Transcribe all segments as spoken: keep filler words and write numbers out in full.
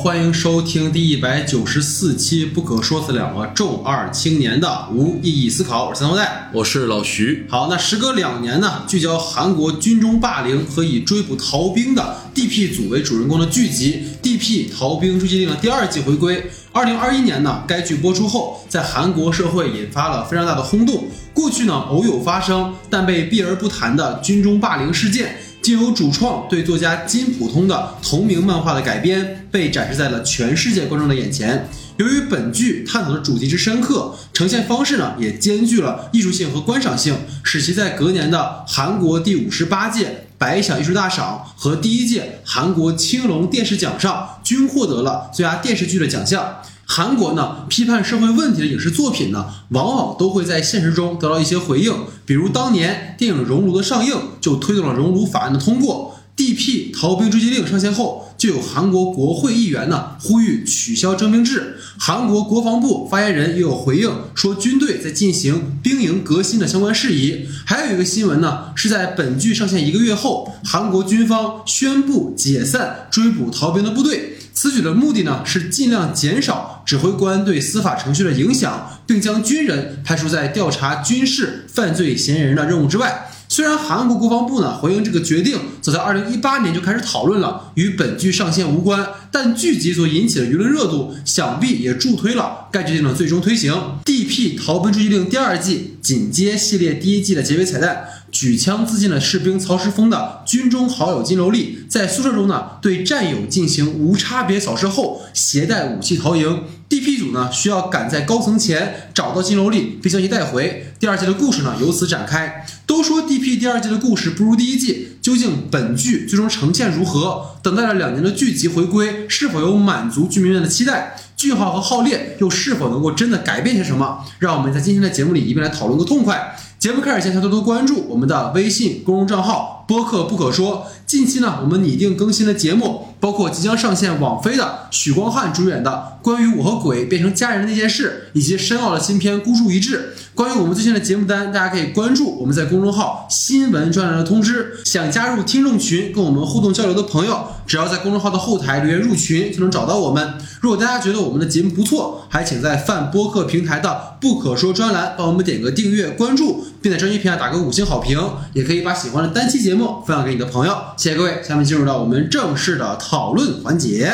欢迎收听第一百九十四期《不可说死了》啊，周二青年的无意义思考。我是三胞胎，我是老徐。好，那时隔两年呢，聚焦韩国军中霸凌和以追捕逃兵的 D P 组为主人公的剧集《D P 逃兵追缉令》第二季回归。二零二一年呢，该剧播出后，在韩国社会引发了非常大的轰动。过去呢，偶有发生，但被避而不谈的军中霸凌事件。经由主创对作家金普通的同名漫画的改编，被展示在了全世界观众的眼前。由于本剧探讨的主题之深刻，呈现方式呢也兼具了艺术性和观赏性，使其在隔年的韩国第五十八届百想艺术大赏和第一届韩国青龙电视奖上均获得了最佳电视剧的奖项。韩国呢，批判社会问题的影视作品呢，往往都会在现实中得到一些回应，比如当年电影《熔炉》的上映就推动了《熔炉法案》的通过。D P 逃兵追缉令上线后，就有韩国国会议员呢呼吁取消征兵制，韩国国防部发言人也有回应，说军队在进行兵营革新的相关事宜。还有一个新闻呢，是在本剧上线一个月后，韩国军方宣布解散追捕逃兵的部队。此举的目的呢，是尽量减少指挥官对司法程序的影响，并将军人排除在调查军事犯罪嫌疑人的任务之外。虽然韩国国防部呢回应这个决定早在二零一八年就开始讨论了，与本剧上线无关，但剧集所引起的舆论热度想必也助推了该决定的最终推行。 D P 逃兵追缉令第二季紧接系列第一季的结尾彩蛋，举枪自尽的士兵曹石峰的军中好友金楼丽在宿舍中呢对战友进行无差别扫射后携带武器逃营， D P 组呢需要赶在高层前找到金楼丽并将其带回。第二季的故事呢由此展开。都说 D P 第二季的故事不如第一季，究竟本剧最终呈现如何？等待了两年的剧集回归是否有满足剧迷们的期待？句号和浩烈又是否能够真的改变些什么？让我们在今天的节目里一并来讨论个痛快。节目开始前，请多多关注我们的微信公众账号播客不可说。近期呢，我们拟定更新的节目包括即将上线网飞的许光汉主演的关于我和鬼变成家人的那件事，以及深奥的新片孤注一掷。关于我们最新的节目单，大家可以关注我们在公众号新闻专栏的通知。想加入听众群跟我们互动交流的朋友，只要在公众号的后台留言入群就能找到我们。如果大家觉得我们的节目不错，还请在泛播客平台的不可说专栏帮我们点个订阅关注，并在专辑评价打个五星好评，也可以把喜欢的单期节目分享给你的朋友。谢谢各位，下面进入到我们正式的讨论环节。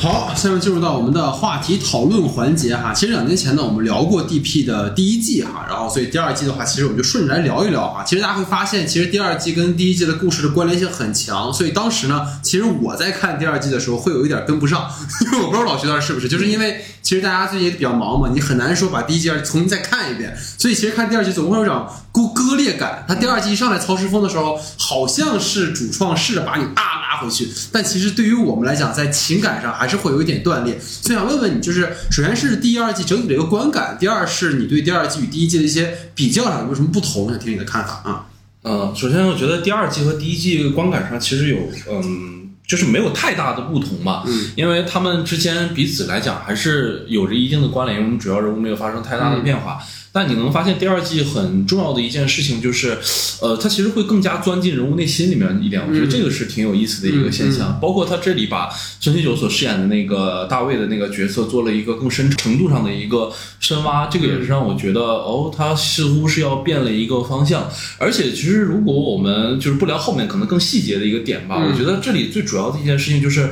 好，下面进入到我们的话题讨论环节哈。其实两年前呢，我们聊过 D P 的第一季哈，然后所以第二季的话，其实我们就顺着来聊一聊哈。其实大家会发现，其实第二季跟第一季的故事的关联性很强，所以当时呢，其实我在看第二季的时候会有一点跟不上，因为我不知道老徐当时是不是，就是因为其实大家最近也比较忙嘛，你很难说把第一季重新再看一遍，所以其实看第二季总会有一种割裂感。他第二季一上来曹石峰的时候，好像是主创试着把你啊拉回去，但其实对于我们来讲，在情感上还是会有一点断裂。所以想问问你，就是首先是第二季整体的一个观感，第二是你对第二季与第一季的一些比较上有没有什么不同，想听你的看法啊。呃，首先我觉得第二季和第一季观感上其实有嗯。就是没有太大的不同嘛，嗯，因为他们之间彼此来讲还是有着一定的关联，我们主要人物没有发生太大的变化。嗯，但你能发现第二季很重要的一件事情就是，呃，它其实会更加钻进人物内心里面一点，我觉得这个是挺有意思的一个现象。嗯，包括他这里把孙锡久所饰演的那个大卫的那个角色做了一个更深程度上的一个深挖，这个也是让我觉得哦，他似乎是要变了一个方向。而且其实如果我们就是不聊后面可能更细节的一个点吧，嗯，我觉得这里最主要。主要的一件事情就是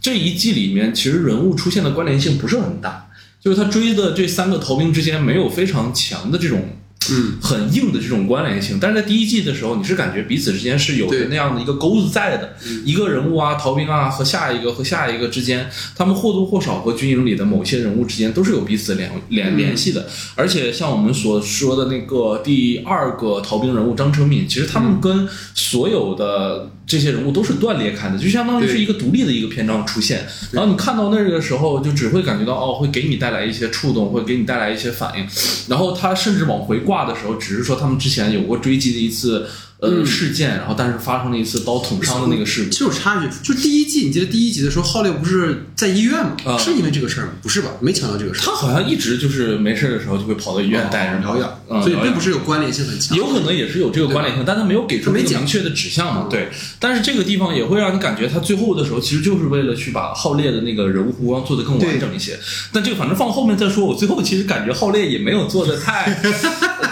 这一季里面其实人物出现的关联性不是很大，就是他追的这三个逃兵之间没有非常强的这种嗯很硬的这种关联性，但是在第一季的时候你是感觉彼此之间是有着那样的一个钩子在的，一个人物啊逃兵啊和下一个和下一个之间，他们或多或少和军营里的某些人物之间都是有彼此联联联系的。而且像我们所说的那个第二个逃兵人物张成敏，其实他们跟所有的这些人物都是断裂开的，就相当于是一个独立的一个篇章出现，然后你看到那个时候就只会感觉到哦，会给你带来一些触动，会给你带来一些反应。然后他甚至往回挂的时候只是说他们之前有过追击的一次呃事件，然后但是发生了一次刀捅伤的那个事故。就是插一句，就第一季你记得第一集的时候，浩烈不是在医院吗、呃、是因为这个事儿吗？不是吧，没强调这个事儿。他好像一直就是没事的时候就会跑到医院带人疗养、嗯、所以并不是有关联性很强，有可能也是有这个关联性，但他没有给出明确的指向嘛。对，但是这个地方也会让你感觉他最后的时候其实就是为了去把浩烈的那个人物弧光做得更完整一些，但这个反正放后面再说。我最后其实感觉浩烈也没有做得太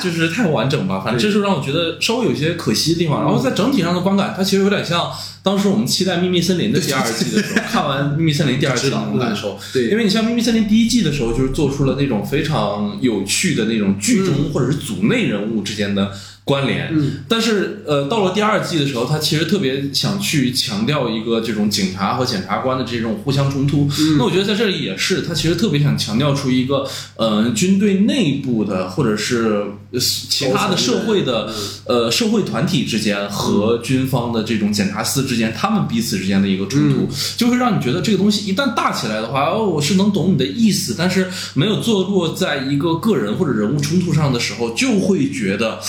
就是太完整吧，反正这是让我觉得稍微有些可惜的地方。然后在整体上的观感，它其实有点像当时我们期待《秘密森林》的第二季的时候，看完《秘密森林》第二季的那种感受。对，因为你像《秘密森林》第一季的时候，就是做出了那种非常有趣的那种剧中或者是组内人物之间的关联，嗯，但是呃，到了第二季的时候，他其实特别想去强调一个这种警察和检察官的这种互相冲突。嗯、那我觉得在这里也是，他其实特别想强调出一个呃军队内部的或者是其他的社会的呃社会团体之间和军方的这种检察司之间，他们彼此之间的一个冲突，嗯、就会让你觉得这个东西一旦大起来的话，哦，我是能懂你的意思，但是没有做过在一个个人或者人物冲突上的时候，就会觉得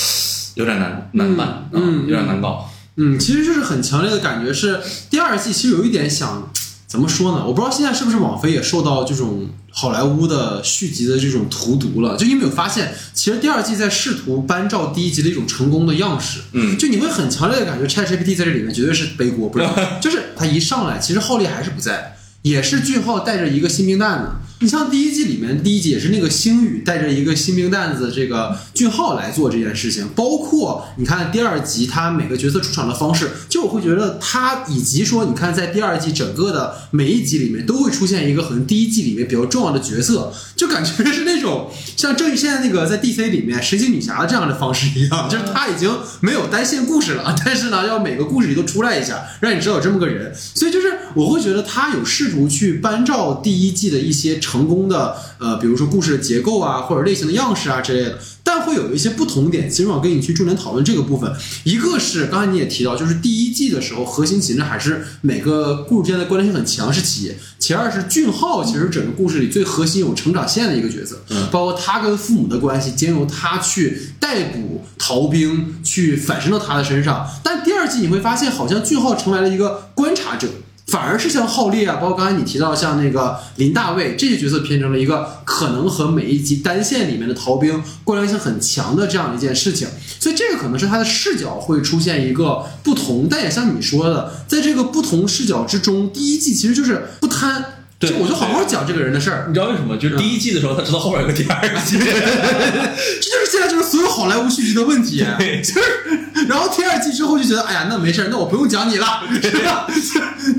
有点难难办，嗯，有点难搞，嗯，其实就是很强烈的感觉是第二季其实有一点想怎么说呢？我不知道现在是不是网飞也受到这种好莱坞的续集的这种荼毒了，就因为我发现其实第二季在试图搬照第一集的一种成功的样式，嗯，就你会很强烈的感觉 ChatGPT 在这里面绝对是背锅，不是，就是他一上来其实浩烈还是不在，也是句号带着一个新兵蛋呢。你像第一季里面，第一季也是那个星宇带着一个新兵蛋子这个俊浩来做这件事情，包括你看第二集他每个角色出场的方式，就我会觉得他以及说你看在第二季整个的每一集里面都会出现一个很第一季里面比较重要的角色，就感觉是那种像郑宇现在那个在 D C 里面神奇女侠这样的方式一样，就是他已经没有单线故事了，但是呢要每个故事里都出来一下，让你知道有这么个人，所以就是我会觉得他有试图去搬照第一季的一些成功的呃，比如说故事的结构啊，或者类型的样式啊之类的，但会有一些不同点。其实我跟你去重点讨论这个部分，一个是刚才你也提到，就是第一季的时候核心其实还是每个故事之间的关联性很强是其一，其二是俊浩其实整个故事里最核心有成长线的一个角色，嗯，包括他跟父母的关系，兼由他去逮捕逃兵去反身到他的身上。但第二季你会发现，好像俊浩成为了一个观察者。反而是像浩烈啊，包括刚才你提到像那个林大卫这些角色，变成了一个可能和每一集单线里面的逃兵关联性很强的这样一件事情，所以这个可能是他的视角会出现一个不同，但也像你说的，在这个不同视角之中，第一季其实就是不贪。对，就我就好好讲这个人的事儿，你知道为什么？就是第一季的时候，他知道后边有个第二季，这就是现在就是所有好莱坞续集的问题。就是，然后第二季之后就觉得，哎呀，那没事，那我不用讲你了，是吧？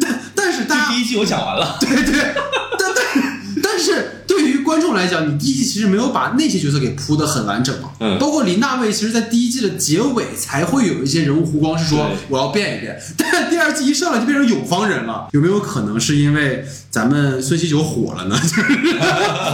但但是大家第一季我讲完了，对对，但但但是对于观众来讲，你第一季其实没有把那些角色给铺得很完整嘛，嗯，包括林大卫，其实在第一季的结尾才会有一些人物弧光，是说我要变一变，但第二季一上来就变成永芳人了，有没有可能是因为？咱们孙喜九火了呢，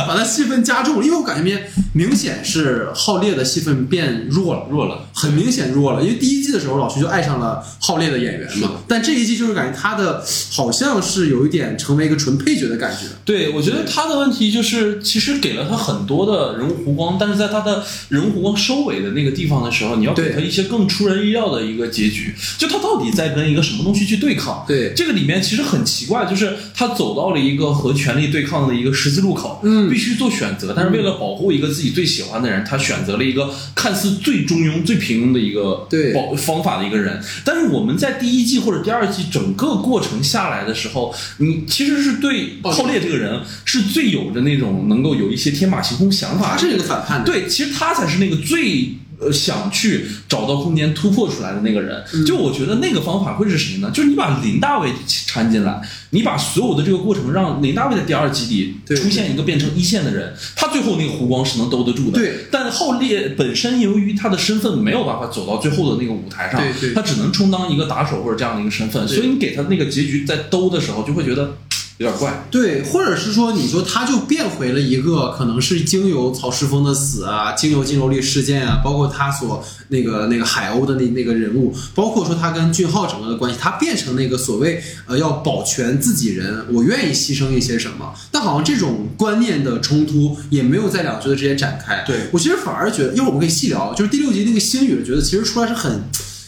把他戏份加重了，因为我感觉明显是浩烈的戏份变弱了，弱了，很明显弱了。因为第一季的时候，老徐就爱上了浩烈的演员嘛，但这一季就是感觉他的好像是有一点成为一个纯配角的感觉。对，我觉得他的问题就是，其实给了他很多的人物弧光，但是在他的人物弧光收尾的那个地方的时候，你要给他一些更出人意料的一个结局，就他到底在跟一个什么东西去对抗？对，这个里面其实很奇怪，就是他走到一个和权力对抗的一个十字路口，嗯，必须做选择，但是为了保护一个自己最喜欢的人，他选择了一个看似最中庸最平庸的一个保方法的一个人。但是我们在第一季或者第二季整个过程下来的时候，你其实是对浩烈这个人是最有着那种能够有一些天马行空想法，他是一个反叛的，对，其实他才是那个最呃，想去找到空间突破出来的那个人，就我觉得那个方法会是谁呢？就是你把林大卫掺进来，你把所有的这个过程让林大卫在第二集里出现一个变成一线的人，他最后那个弧光是能兜得住的。对，但浩烈本身由于他的身份没有办法走到最后的那个舞台上，他只能充当一个打手或者这样的一个身份，所以你给他那个结局在兜的时候，就会觉得。有点怪，对，或者是说，你说他就变回了一个可能是经由曹世峰的死啊，经由金柔利事件啊，包括他所那个那个海鸥的那那个人物，包括说他跟俊浩整个的关系，他变成那个所谓呃要保全自己人，我愿意牺牲一些什么，但好像这种观念的冲突也没有在两角色之间展开。对，我其实反而觉得，因为我们可以细聊，就是第六集那个星宇的角色，其实出来是很。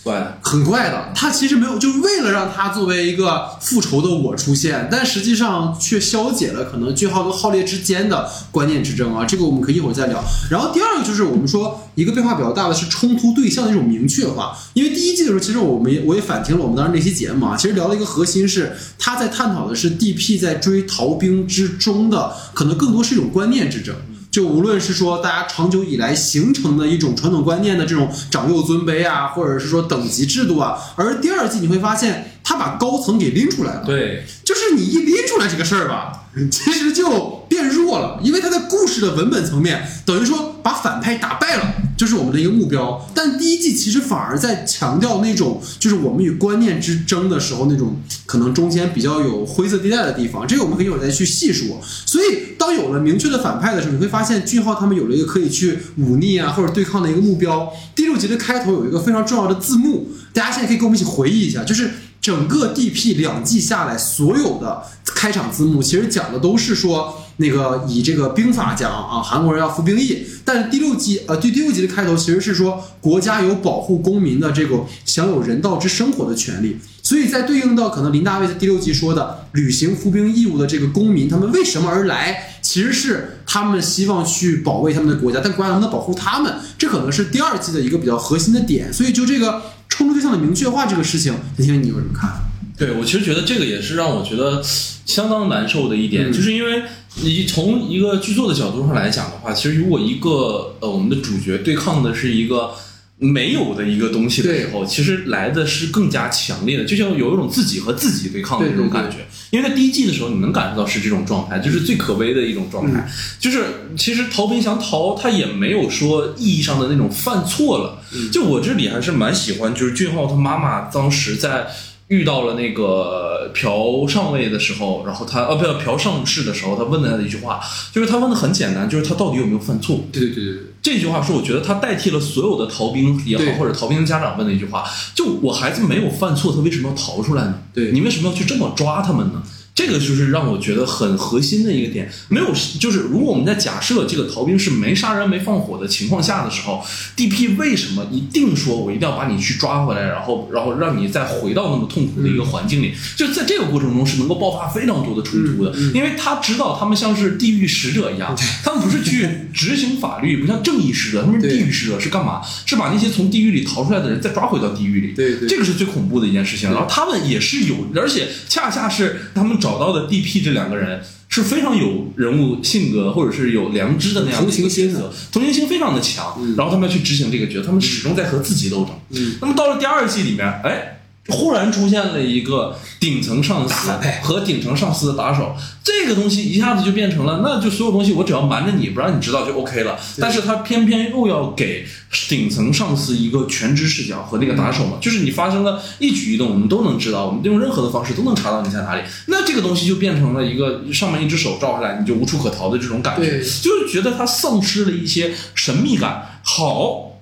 对，很怪的。他其实没有，就为了让他作为一个复仇的我出现，但实际上却消解了可能句号跟号烈之间的观念之争啊。这个我们可以一会儿再聊。然后第二个就是我们说一个变化比较大的是冲突对象的一种明确化。因为第一季的时候，其实我们我也反听了我们当时那期节目啊，其实聊了一个核心是他在探讨的是 D P 在追逃兵之中的可能更多是一种观念之争。就无论是说大家长久以来形成的一种传统观念的这种长幼尊卑啊，或者是说等级制度啊，而第二季你会发现他把高层给拎出来了。对，就是你一拎出来这个事儿吧，其实就变弱了，因为他在故事的文本层面等于说把反派打败了，就是我们的一个目标。但第一季其实反而在强调那种就是我们与观念之争的时候那种可能中间比较有灰色地带的地方，这个我们可以一会儿再去细说。所以当有了明确的反派的时候，你会发现俊浩他们有了一个可以去忤逆啊或者对抗的一个目标。第六集的开头有一个非常重要的字幕，大家现在可以跟我们一起回忆一下，就是整个 D P 两季下来，所有的开场字幕其实讲的都是说那个以这个兵法讲啊，韩国人要服兵役。但是第六集呃，第六集的开头其实是说国家有保护公民的这个享有人道之生活的权利。所以在对应到可能林大卫在第六集说的履行服兵义务的这个公民，他们为什么而来？其实是他们希望去保卫他们的国家，但国家能不能保护他们？这可能是第二季的一个比较核心的点。所以就这个冲突对象的明确化这个事情，今天你有什么看？对，我其实觉得这个也是让我觉得相当难受的一点，嗯、就是因为你从一个剧作的角度上来讲的话，其实如果一个呃我们的主角对抗的是一个没有的一个东西的时候，其实来的是更加强烈的，就像有一种自己和自己对抗的这种感觉。对对对，因为在第一季的时候你能感受到是这种状态，就是最可悲的一种状态、嗯、就是其实逃兵想逃他也没有说意义上的那种犯错了、嗯、就我这里还是蛮喜欢就是俊浩他妈妈当时在遇到了那个朴上尉的时候，然后他呃不朴上士的时候，他问了他的一句话，就是他问的很简单，就是他到底有没有犯错。对对对对，这句话是我觉得他代替了所有的逃兵也好，或者逃兵家长问的一句话，就我孩子没有犯错，他为什么要逃出来呢？对，你为什么要去这么抓他们呢？这个就是让我觉得很核心的一个点，没有就是如果我们在假设这个逃兵是没杀人没放火的情况下的时候 ，D P 为什么一定说我一定要把你去抓回来，然后然后让你再回到那么痛苦的一个环境里？嗯、就在这个过程中是能够爆发非常多的冲突的、嗯嗯，因为他知道他们像是地狱使者一样，他们不是去执行法律，不像正义使者，他们是地狱使者是干嘛？是把那些从地狱里逃出来的人再抓回到地狱里。对对，这个是最恐怖的一件事情。然后他们也是有，而且恰恰是他们。找到的 D P 这两个人是非常有人物性格或者是有良知的那样的一个角色，同情心非常的强、嗯、然后他们要去执行这个角色，他们始终在和自己斗争、嗯、那么到了第二季里面，哎，忽然出现了一个顶层上司和顶层上司的打手，这个东西一下子就变成了那就所有东西我只要瞒着你不让你知道就 OK 了，但是他偏偏又要给顶层上司一个全知视角和那个打手嘛，就是你发生了一举一动我们都能知道，我们用任何的方式都能查到你在哪里，那这个东西就变成了一个上面一只手罩下来你就无处可逃的这种感觉，就是觉得他丧失了一些神秘感。好，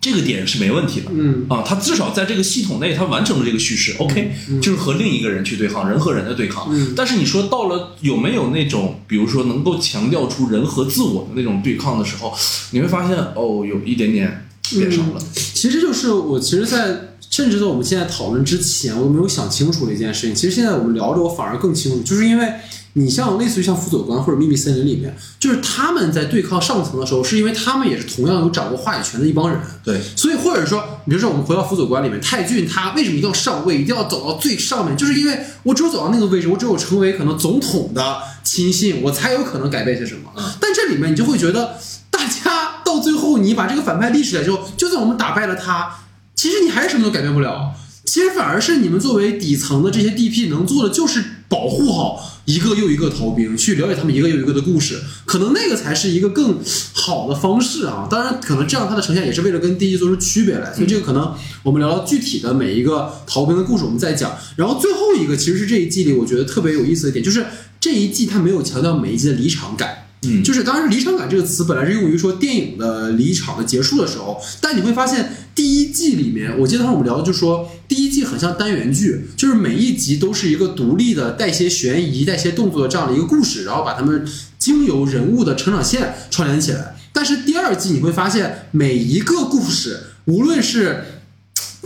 这个点是没问题的，嗯啊，他至少在这个系统内，他完成了这个叙事、嗯、，OK，、嗯、就是和另一个人去对抗，人和人的对抗。嗯、但是你说到了有没有那种，比如说能够强调出人和自我的那种对抗的时候，你会发现哦，有一点点变少了、嗯。其实就是我，其实在，在甚至在我们现在讨论之前，我都没有想清楚的一件事情。其实现在我们聊着，我反而更清楚，就是因为。你像类似于像辅佐官或者秘密森林里面，就是他们在对抗上层的时候，是因为他们也是同样有掌握话语权的一帮人。对，所以或者说，比如说我们回到辅佐官里面，泰俊他为什么一定要上位，一定要走到最上面，就是因为我只有走到那个位置，我只有成为可能总统的亲信，我才有可能改变些什么。嗯、但这里面你就会觉得，大家到最后你把这个反派立起来之后，就算我们打败了他，其实你还是什么都改变不了。其实反而是你们作为底层的这些 D P 能做的就是保护好一个又一个逃兵，去了解他们一个又一个的故事，可能那个才是一个更好的方式啊。当然可能这样它的呈现也是为了跟第一做出区别来，所以这个可能我们聊到具体的每一个逃兵的故事我们再讲。然后最后一个其实是这一季里我觉得特别有意思的点，就是这一季它没有强调每一季的离场感。嗯，就是当然离场感这个词本来是用于说电影的离场的结束的时候，但你会发现第一季里面，我记得当时我们聊的就说第一季很像单元剧，就是每一集都是一个独立的带些悬疑带些动作的这样的一个故事，然后把他们经由人物的成长线串联起来。但是第二季你会发现每一个故事，无论是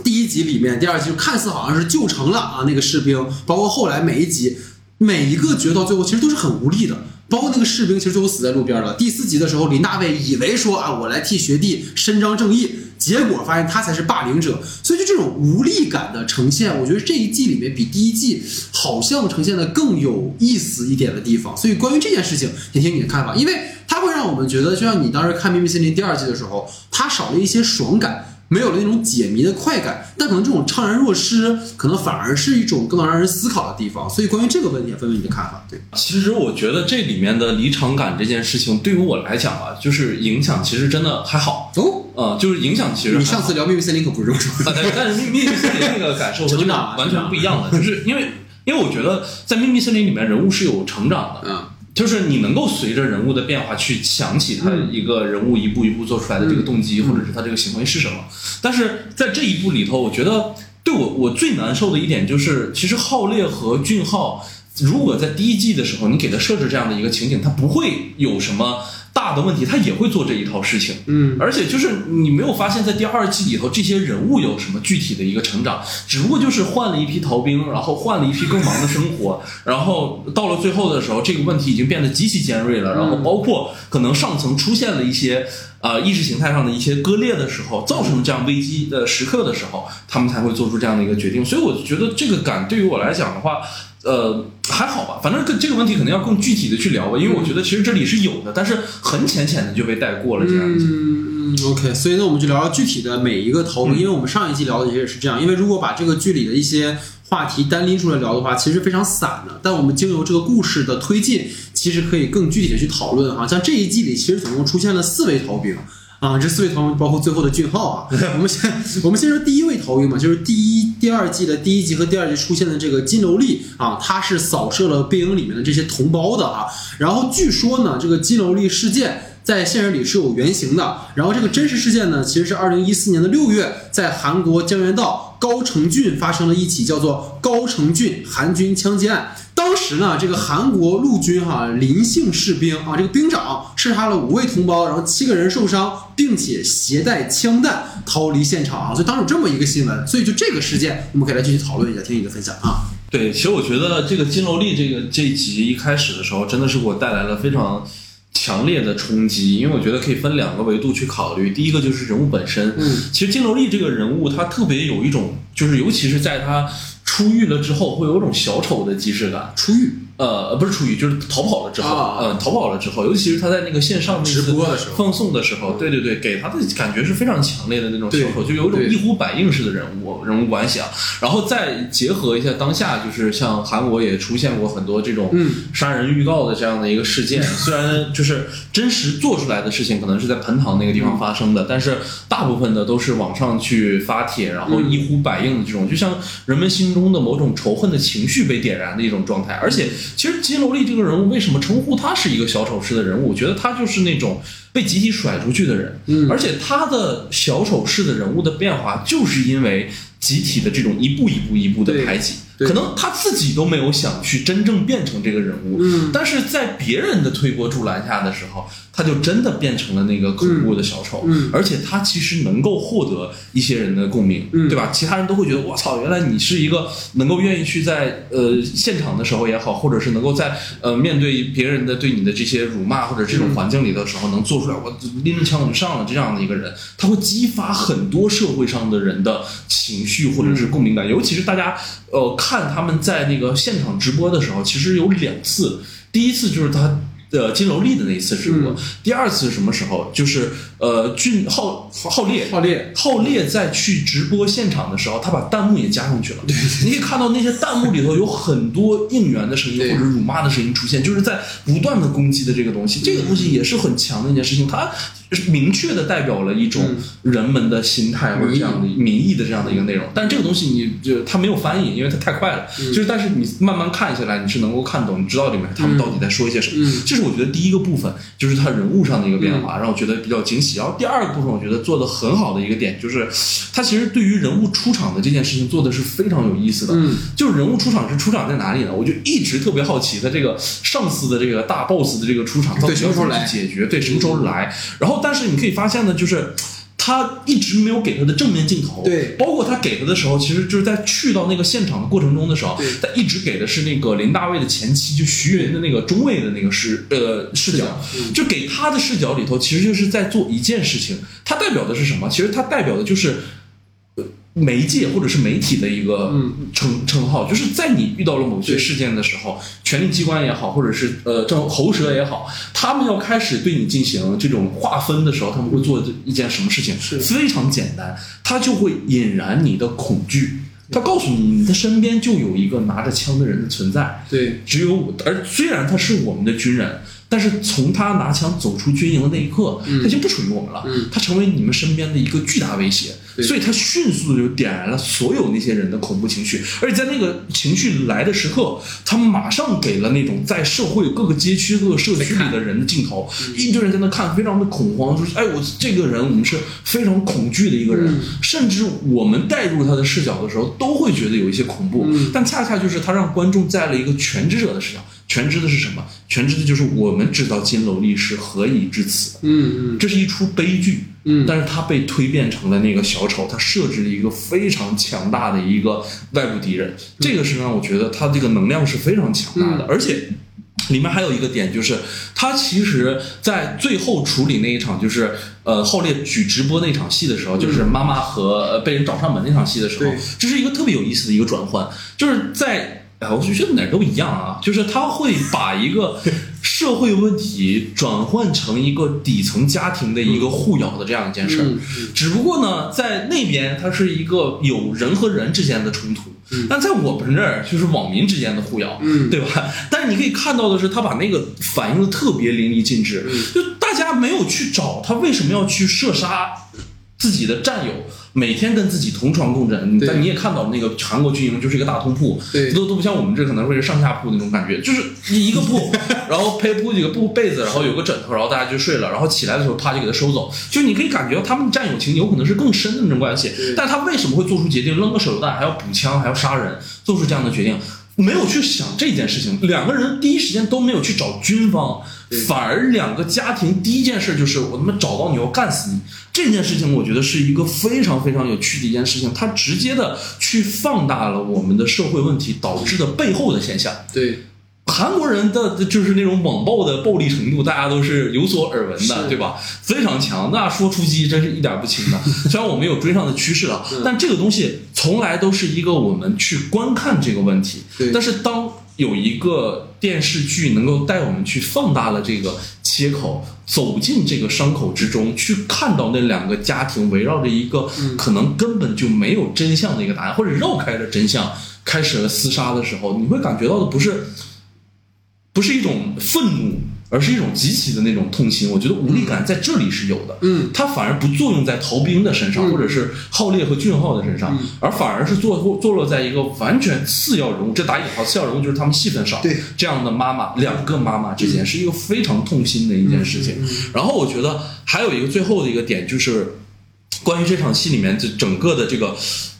第一集里面，第二集就看似好像是救成了啊那个士兵，包括后来每一集每一个决斗最后其实都是很无力的，包括那个士兵其实最后死在路边了。第四集的时候林大卫以为说啊我来替学弟伸张正义，结果发现他才是霸凌者，所以就这种无力感的呈现，我觉得这一季里面比第一季好像呈现的更有意思一点的地方。所以关于这件事情也听你的看法，因为它会让我们觉得就像你当时看秘密森林第二季的时候，它少了一些爽感，没有了那种解谜的快感，但可能这种怅然若失可能反而是一种更让人思考的地方。所以关于这个问题也分为你的看法。对，其实我觉得这里面的离场感这件事情对于我来讲啊，就是影响其实真的还好哦，呃，就是影响其实你上次聊秘密森林可不是这么说、啊、但是秘密森林那个感受和这个完全不一样的，就是因为因为我觉得在秘密森林里面人物是有成长的，嗯，就是你能够随着人物的变化去想起他一个人物一步一步做出来的这个动机，或者是他这个行为是什么。但是在这一步里头，我觉得对我我最难受的一点就是，其实浩烈和俊浩如果在第一季的时候你给他设置这样的一个情景，他不会有什么大的问题，他也会做这一套事情。嗯，而且就是你没有发现在第二季里头这些人物有什么具体的一个成长，只不过就是换了一批逃兵，然后换了一批更忙的生活，然后到了最后的时候这个问题已经变得极其尖锐了，然后包括可能上层出现了一些呃意识形态上的一些割裂的时候，造成这样危机的时刻的时候，他们才会做出这样的一个决定。所以我觉得这个感对于我来讲的话呃，还好吧，反正这个问题可能要更具体的去聊吧，因为我觉得其实这里是有的，但是很浅浅的就被带过了这样子。嗯 ，OK， 所以呢，我们就聊聊具体的每一个头，因为我们上一期聊的也是这样，因为如果把这个剧里的一些话题单拎出来聊的话，其实非常散的，但我们经由这个故事的推进，其实可以更具体的去讨论哈。像这一季里，其实总共出现了四位逃兵。啊，这四位逃兵包括最后的俊浩啊。我们先我们先说第一位逃兵嘛，就是第一第二季的第一集和第二季出现的这个金楼丽啊，他是扫射了贝营里面的这些同胞的啊。然后据说呢，这个金楼丽事件在现实里是有原型的。然后这个真实事件呢，其实是二零一四年的六月，在韩国江原道高城郡发生了一起叫做高城郡韩军枪击案。当时呢，这个韩国陆军哈、啊、林姓士兵啊，这个兵长射杀了五位同胞，然后七个人受伤，并且携带枪弹逃离现场啊，所以当时有这么一个新闻，所以就这个事件，我们可以来继续讨论一下，听你的分享啊。对，其实我觉得这个金楼丽这个这一集一开始的时候，真的是给我带来了非常强烈的冲击，因为我觉得可以分两个维度去考虑，第一个就是人物本身，嗯，其实金楼丽这个人物，他特别有一种，就是尤其是在他出狱了之后会有一种小丑的即视感。出狱呃不是出狱，就是逃跑了之后、啊、呃逃跑了之后，尤其是他在那个线上直播的时候放送的时候，对对对，给他的感觉是非常强烈的那种小丑，就有一种一呼百应式的人物人物关系啊。然后再结合一下当下，就是像韩国也出现过很多这种杀人预告的这样的一个事件、嗯、虽然就是真实做出来的事情可能是在盆塘那个地方发生的、嗯、但是大部分的都是网上去发帖，然后一呼百应的这种、嗯、就像人们心中的某种仇恨的情绪被点燃的一种状态。而且其实金楼丽这个人物为什么称呼他是一个小丑式的人物，我觉得他就是那种被集体甩出去的人、嗯、而且他的小丑式的人物的变化就是因为集体的这种一步一步一步的排挤，可能他自己都没有想去真正变成这个人物、嗯、但是在别人的推波助澜下的时候，他就真的变成了那个恐怖的小丑、嗯嗯、而且他其实能够获得一些人的共鸣、嗯、对吧，其他人都会觉得哇操，原来你是一个能够愿意去在呃现场的时候也好，或者是能够在呃面对别人的对你的这些辱骂或者这种环境里的时候、嗯、能做出来我拎着枪我就上了这样的一个人，他会激发很多社会上的人的情绪或者是共鸣感、嗯、尤其是大家呃看他们在那个现场直播的时候，其实有两次，第一次就是他的金楼丽的那一次直播、嗯、第二次什么时候，就是呃俊浩浩烈浩烈浩烈在去直播现场的时候，他把弹幕也加上去了，对对对，你可以看到那些弹幕里头有很多应援的声音或者辱骂的声音出现，就是在不断的攻击的这个东西，这个东西也是很强的一件事情，它明确的代表了一种人们的心态或者这样的民意的这样的一个内容，但这个东西你就它没有翻译，因为它太快了、嗯、就是但是你慢慢看下来你是能够看懂，你知道里面他们到底在说一些什么、嗯、这是我觉得第一个部分，就是他人物上的一个变化、嗯、让我觉得比较惊喜。然后第二个部分我觉得做的很好的一个点，就是他其实对于人物出场的这件事情做的是非常有意思的、嗯、就是人物出场是出场在哪里呢，我就一直特别好奇他这个上司的这个大 boss 的这个出场到底要怎么去解决，对什么时候来，然后但是你可以发现呢，就是他一直没有给他的正面镜头，对，包括他给他的时候，其实就是在去到那个现场的过程中的时候，他一直给的是那个林大卫的前妻，就徐云的那个中卫的那个视呃视角，就给他的视角里头，其实就是在做一件事情，他代表的是什么？其实他代表的就是媒介或者是媒体的一个称称号，就是在你遇到了某些事件的时候，权力机关也好，或者是呃政喉舌也好，他们要开始对你进行这种划分的时候，他们会做一件什么事情？是非常简单，他就会引燃你的恐惧。他告诉你，你的身边就有一个拿着枪的人的存在。对，只有我，而虽然他是我们的军人，但是从他拿枪走出军营的那一刻，嗯、他就不属于我们了、嗯。他成为你们身边的一个巨大威胁，所以他迅速的就点燃了所有那些人的恐怖情绪。而且在那个情绪来的时刻，他马上给了那种在社会各个街区、各个社区里的人的镜头，一堆人在那看，非常的恐慌，就是哎，我这个人，我们是非常恐惧的一个人，嗯、甚至我们带入他的视角的时候，都会觉得有一些恐怖。嗯、但恰恰就是他让观众在了一个全知者的视角。全知的是什么？全知的就是我们知道金楼丽是何以至此。嗯嗯，这是一出悲剧。嗯，但是它被推变成了那个小丑，它设置了一个非常强大的一个外部敌人。嗯、这个是让我觉得它这个能量是非常强大的，嗯、而且里面还有一个点就是，它其实在最后处理那一场就是。呃，浩烈举直播那场戏的时候，就是妈妈和、呃、被人找上门那场戏的时候，这是一个特别有意思的一个转换，就是在。哎，我觉得哪都一样啊，就是他会把一个社会问题转换成一个底层家庭的一个互咬的这样一件事儿、嗯嗯，只不过呢，在那边它是一个有人和人之间的冲突，嗯、但在我们这儿就是网民之间的互咬，嗯、对吧？但是你可以看到的是，他把那个反应的特别淋漓尽致、嗯，就大家没有去找他为什么要去射杀自己的战友。每天跟自己同床共枕，但你也看到那个韩国军营就是一个大通铺，都都不像我们这可能会是上下铺那种感觉，就是一个铺，然后配铺几个布被子，然后有个枕头，然后大家就睡了，然后起来的时候啪就给他收走，就你可以感觉到他们战友情有可能是更深的那种关系，但他为什么会做出决定，扔个手榴弹还要补枪还要杀人，做出这样的决定？没有去想这件事情，两个人第一时间都没有去找军方，反而两个家庭第一件事就是我他妈找到你要干死你，这件事情我觉得是一个非常非常有趣的一件事情，它直接的去放大了我们的社会问题导致的背后的现象。对，韩国人的就是那种网暴的暴力程度大家都是有所耳闻的，对吧？非常强，那说出击真是一点不轻的，虽然我们有追上的趋势了，但这个东西从来都是一个我们去观看这个问题，但是当有一个电视剧能够带我们去放大了这个切口，走进这个伤口之中，去看到那两个家庭围绕着一个可能根本就没有真相的一个答案，或者绕开了真相开始了厮杀的时候，你会感觉到的不是不是一种愤怒，而是一种极其的那种痛心。我觉得无力感在这里是有的，嗯，它反而不作用在逃兵的身上，嗯、或者是浩烈和俊浩的身上，嗯、而反而是坐坐落在一个完全次要人物，这打引号次要人物就是他们戏份少，对这样的妈妈，两个妈妈之间是一个非常痛心的一件事情。嗯、然后我觉得还有一个最后的一个点就是，关于这场戏里面这整个的这个。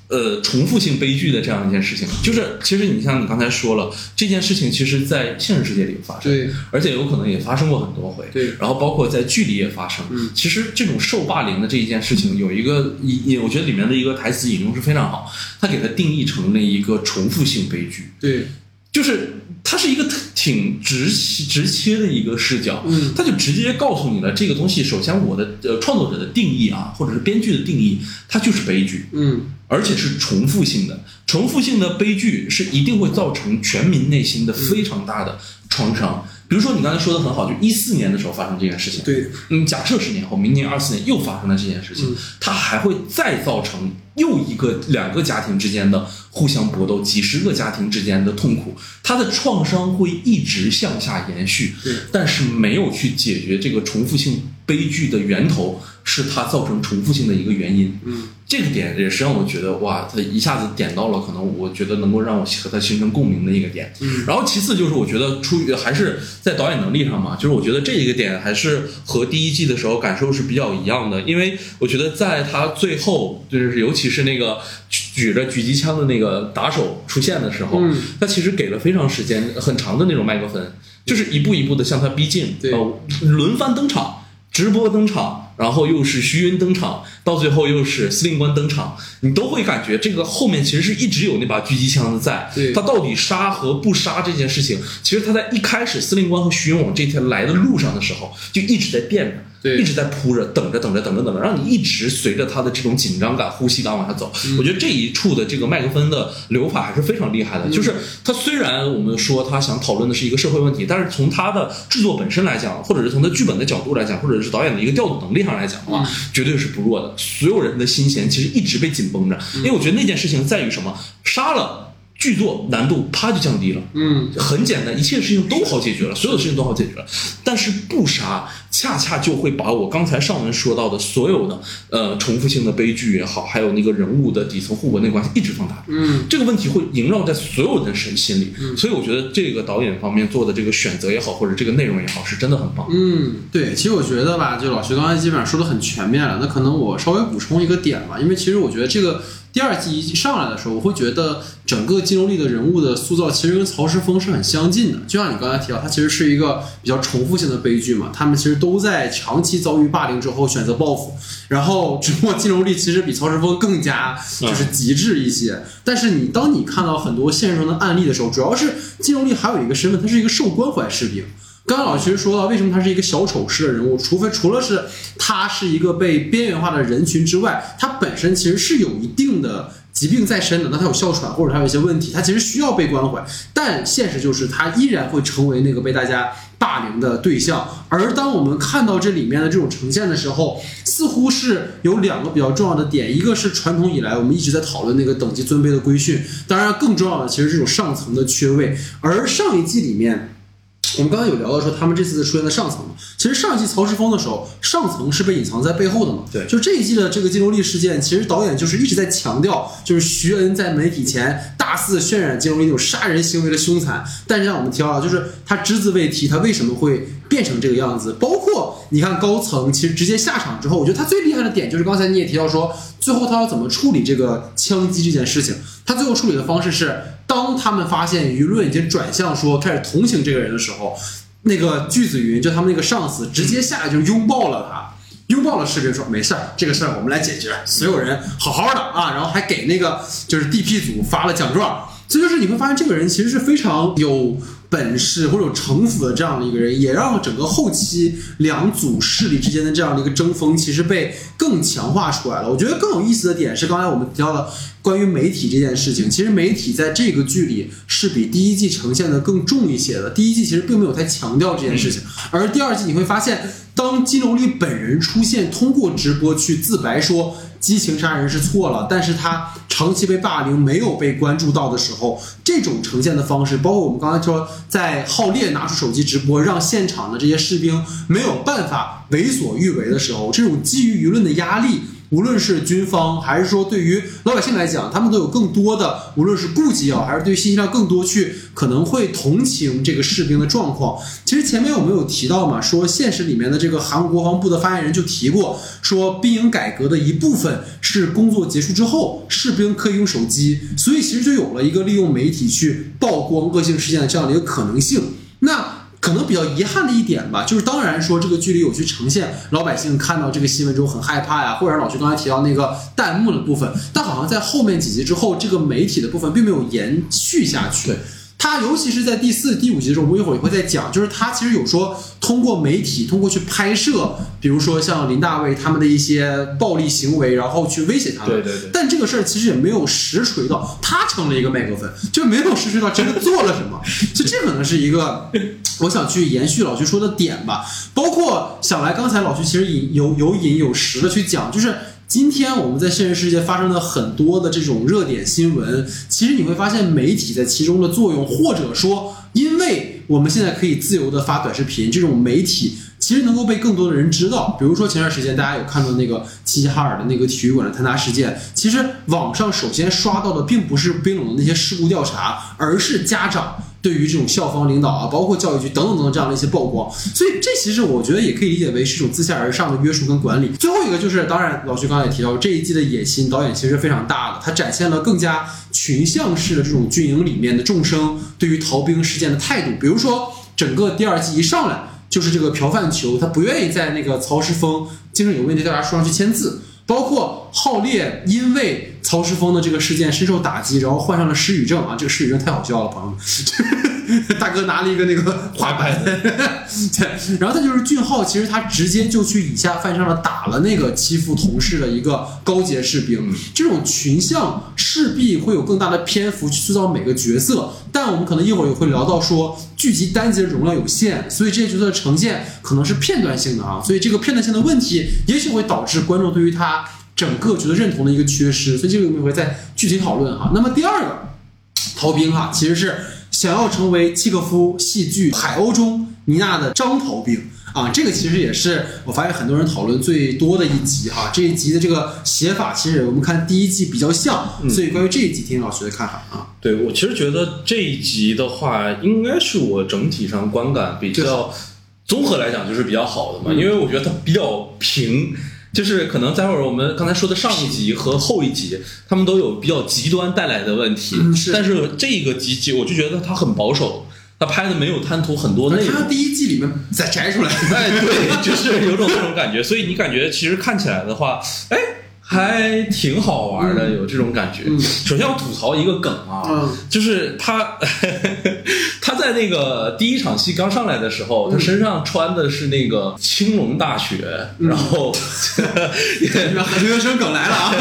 呃，重复性悲剧的这样一件事情，就是其实你像你刚才说了，这件事情其实在现实世界里发生，对，而且有可能也发生过很多回，对，然后包括在剧里也发生。嗯，其实这种受霸凌的这一件事情，有一个一，我觉得里面的一个台词引用是非常好，他给它定义成了一个重复性悲剧，对，就是它是一个挺直直切的一个视角，嗯，它就直接告诉你了这个东西。首先，我的呃创作者的定义啊，或者是编剧的定义，它就是悲剧，嗯。而且是重复性的，重复性的悲剧是一定会造成全民内心的非常大的创伤。比如说你刚才说的很好，就一四年的时候发生这件事情，对，嗯，假设十年后，明年二四年又发生了这件事情，嗯、它还会再造成又一个两个家庭之间的互相搏斗，几十个家庭之间的痛苦，它的创伤会一直向下延续。对，但是没有去解决这个重复性悲剧的源头，是它造成重复性的一个原因。嗯。这个点也是让我觉得哇，他一下子点到了可能我觉得能够让我和他形成共鸣的一个点。嗯，然后其次就是我觉得出于还是在导演能力上嘛，就是我觉得这一个点还是和第一季的时候感受是比较一样的，因为我觉得在他最后就是尤其是那个举着狙击枪的那个打手出现的时候，嗯，他其实给了非常时间很长的那种麦克风，就是一步一步的向他逼近，对，呃，轮番登场，直播登场。然后又是徐云登场，到最后又是司令官登场，你都会感觉这个后面其实是一直有那把狙击枪的在。他到底杀和不杀这件事情，其实他在一开始司令官和徐云往这条来的路上的时候，就一直在变着，对，一直在铺着，等着等着等着等着，让你一直随着他的这种紧张感、呼吸感往下走。嗯、我觉得这一处的这个麦克芬的流法还是非常厉害的。嗯、就是他虽然我们说他想讨论的是一个社会问题，但是从他的制作本身来讲，或者是从他剧本的角度来讲，或者是导演的一个调度能力上来讲的话，嗯、绝对是不弱的。所有人的心弦其实一直被紧绷着，因为我觉得那件事情在于什么？杀了。剧作难度啪就降低了，嗯，很简单，一切事情都好解决了，所有的事情都好解决了。但是不杀，恰恰就会把我刚才上文说到的所有的呃重复性的悲剧也好，还有那个人物的底层互文的关系一直放大，嗯，这个问题会萦绕在所有人身心里。嗯、所以我觉得这个导演方面做的这个选择也好，或者这个内容也好，是真的很棒。嗯，对，其实我觉得吧，就老徐刚才基本上说的很全面了，那可能我稍微补充一个点吧，因为其实我觉得这个。第二季一上来的时候，我会觉得整个金柔利的人物的塑造其实跟曹石峰是很相近的，就像你刚才提到，它其实是一个比较重复性的悲剧嘛，他们其实都在长期遭遇霸凌之后选择报复，然后只不过金柔利其实比曹石峰更加就是极致一些。嗯、但是你当你看到很多现实中的案例的时候，主要是金柔利还有一个身份，他是一个受关怀士兵。刚才老徐说到，为什么他是一个小丑式的人物？除非除了是他是一个被边缘化的人群之外，他本身其实是有一定的疾病在身的。那他有哮喘，或者他有一些问题，他其实需要被关怀。但现实就是，他依然会成为那个被大家霸凌的对象。而当我们看到这里面的这种呈现的时候，似乎是有两个比较重要的点，一个是传统以来我们一直在讨论那个等级尊卑的规训，当然更重要的其实是这种上层的缺位。而上一季里面。我们刚刚有聊到说他们这次出现在上层嘛，其实上一季曹石峰的时候，上层是被隐藏在背后的嘛。对，就这一季的这个金柔利事件，其实导演就是一直在强调，就是徐恩在媒体前大肆渲染金柔利那种杀人行为的凶残，但是让我们提到了，就是他只字未提他为什么会变成这个样子。包括你看高层其实直接下场之后，我觉得他最厉害的点就是刚才你也提到说，最后他要怎么处理这个枪击这件事情，他最后处理的方式是，当他们发现舆论已经转向说开始同情这个人的时候，那个巨子云就他们那个上司直接下来就拥抱了他，拥抱了士兵说没事儿，这个事儿我们来解决，所有人好好的啊，然后还给那个就是 D P 组发了奖状。这就是你会发现这个人其实是非常有本事或者有城府的这样的一个人，也让整个后期两组势力之间的这样的一个争锋其实被更强化出来了。我觉得更有意思的点是刚才我们提到的关于媒体这件事情，其实媒体在这个剧里是比第一季呈现的更重一些的，第一季其实并没有太强调这件事情，而第二季你会发现当金柔利本人出现，通过直播去自白说激情杀人是错了，但是他长期被霸凌没有被关注到的时候，这种呈现的方式，包括我们刚才说在浩烈拿出手机直播，让现场的这些士兵没有办法为所欲为的时候，这种基于舆论的压力，无论是军方还是说对于老百姓来讲，他们都有更多的无论是顾及啊，还是对信息量更多去可能会同情这个士兵的状况。其实前面我们有提到嘛，说现实里面的这个韩国国防部的发言人就提过，说兵营改革的一部分是工作结束之后士兵可以用手机，所以其实就有了一个利用媒体去曝光恶性事件的这样的一个可能性。那可能比较遗憾的一点吧，就是当然说这个剧里有去呈现老百姓看到这个新闻之后很害怕呀，或者老徐刚才提到那个弹幕的部分，但好像在后面几集之后，这个媒体的部分并没有延续下去。他尤其是在第四、第五集的时候，我们一会儿也会再讲，就是他其实有说通过媒体，通过去拍摄，比如说像林大卫他们的一些暴力行为，然后去威胁他们。对对对。但这个事儿其实也没有实锤到，他成了一个麦克风，就没有实锤到真的做了什么。就这可能是一个我想去延续老徐说的点吧，包括想来刚才老徐其实有有引有实的去讲，就是。今天我们在现实世界发生的很多的这种热点新闻，其实你会发现媒体在其中的作用，或者说因为我们现在可以自由的发短视频，这种媒体其实能够被更多的人知道。比如说前段时间大家有看到那个齐齐哈尔的那个体育馆的坍塌事件，其实网上首先刷到的并不是冰冷的那些事故调查，而是家长对于这种校方领导啊，包括教育局等等等等这样的一些曝光，所以这其实我觉得也可以理解为是一种自下而上的约束跟管理。最后一个就是，当然老徐刚才也提到，这一季的野心导演其实非常大的，他展现了更加群像式的这种军营里面的众生对于逃兵事件的态度。比如说整个第二季一上来。就是这个朴范球，他不愿意在那个曹石峰精神有问题调查书上去签字。包括浩烈因为曹石峰的这个事件深受打击，然后患上了失语症啊，这个失语症太好笑了，朋友们。大哥拿了一个那个滑板，然后他就是俊浩，其实他直接就去以下犯上了打了那个欺负同事的一个高阶士兵。这种群像势必会有更大的篇幅去塑造每个角色，但我们可能一会儿也会聊到说剧集单集的容量有限，所以这些角色的呈现可能是片段性的啊，所以这个片段性的问题也许会导致观众对于他整个觉得认同的一个缺失，所以这个我们会再具体讨论哈。那么第二个逃兵哈，其实是想要成为契诃夫戏剧《海鸥》中妮娜的张逃兵啊，这个其实也是我发现很多人讨论最多的一集哈。这一集的这个写法，其实我们看第一季比较像，所以关于这一集，听老师的看法啊。对，我其实觉得这一集的话，应该是我整体上观感比较综合来讲就是比较好的嘛，嗯、因为我觉得它比较平。就是可能待会儿我们刚才说的上一集和后一集他们都有比较极端带来的问题、嗯、是但是这个集集我就觉得它很保守，他拍的没有贪图很多内容，他第一季里面再摘出来哎，对，就是有种这种感觉所以你感觉其实看起来的话哎还挺好玩的、嗯、有这种感觉、嗯、首先我吐槽一个梗啊、嗯、就是他他在那个第一场戏刚上来的时候、嗯、他身上穿的是那个青龙大学、嗯、然后留学生梗来了啊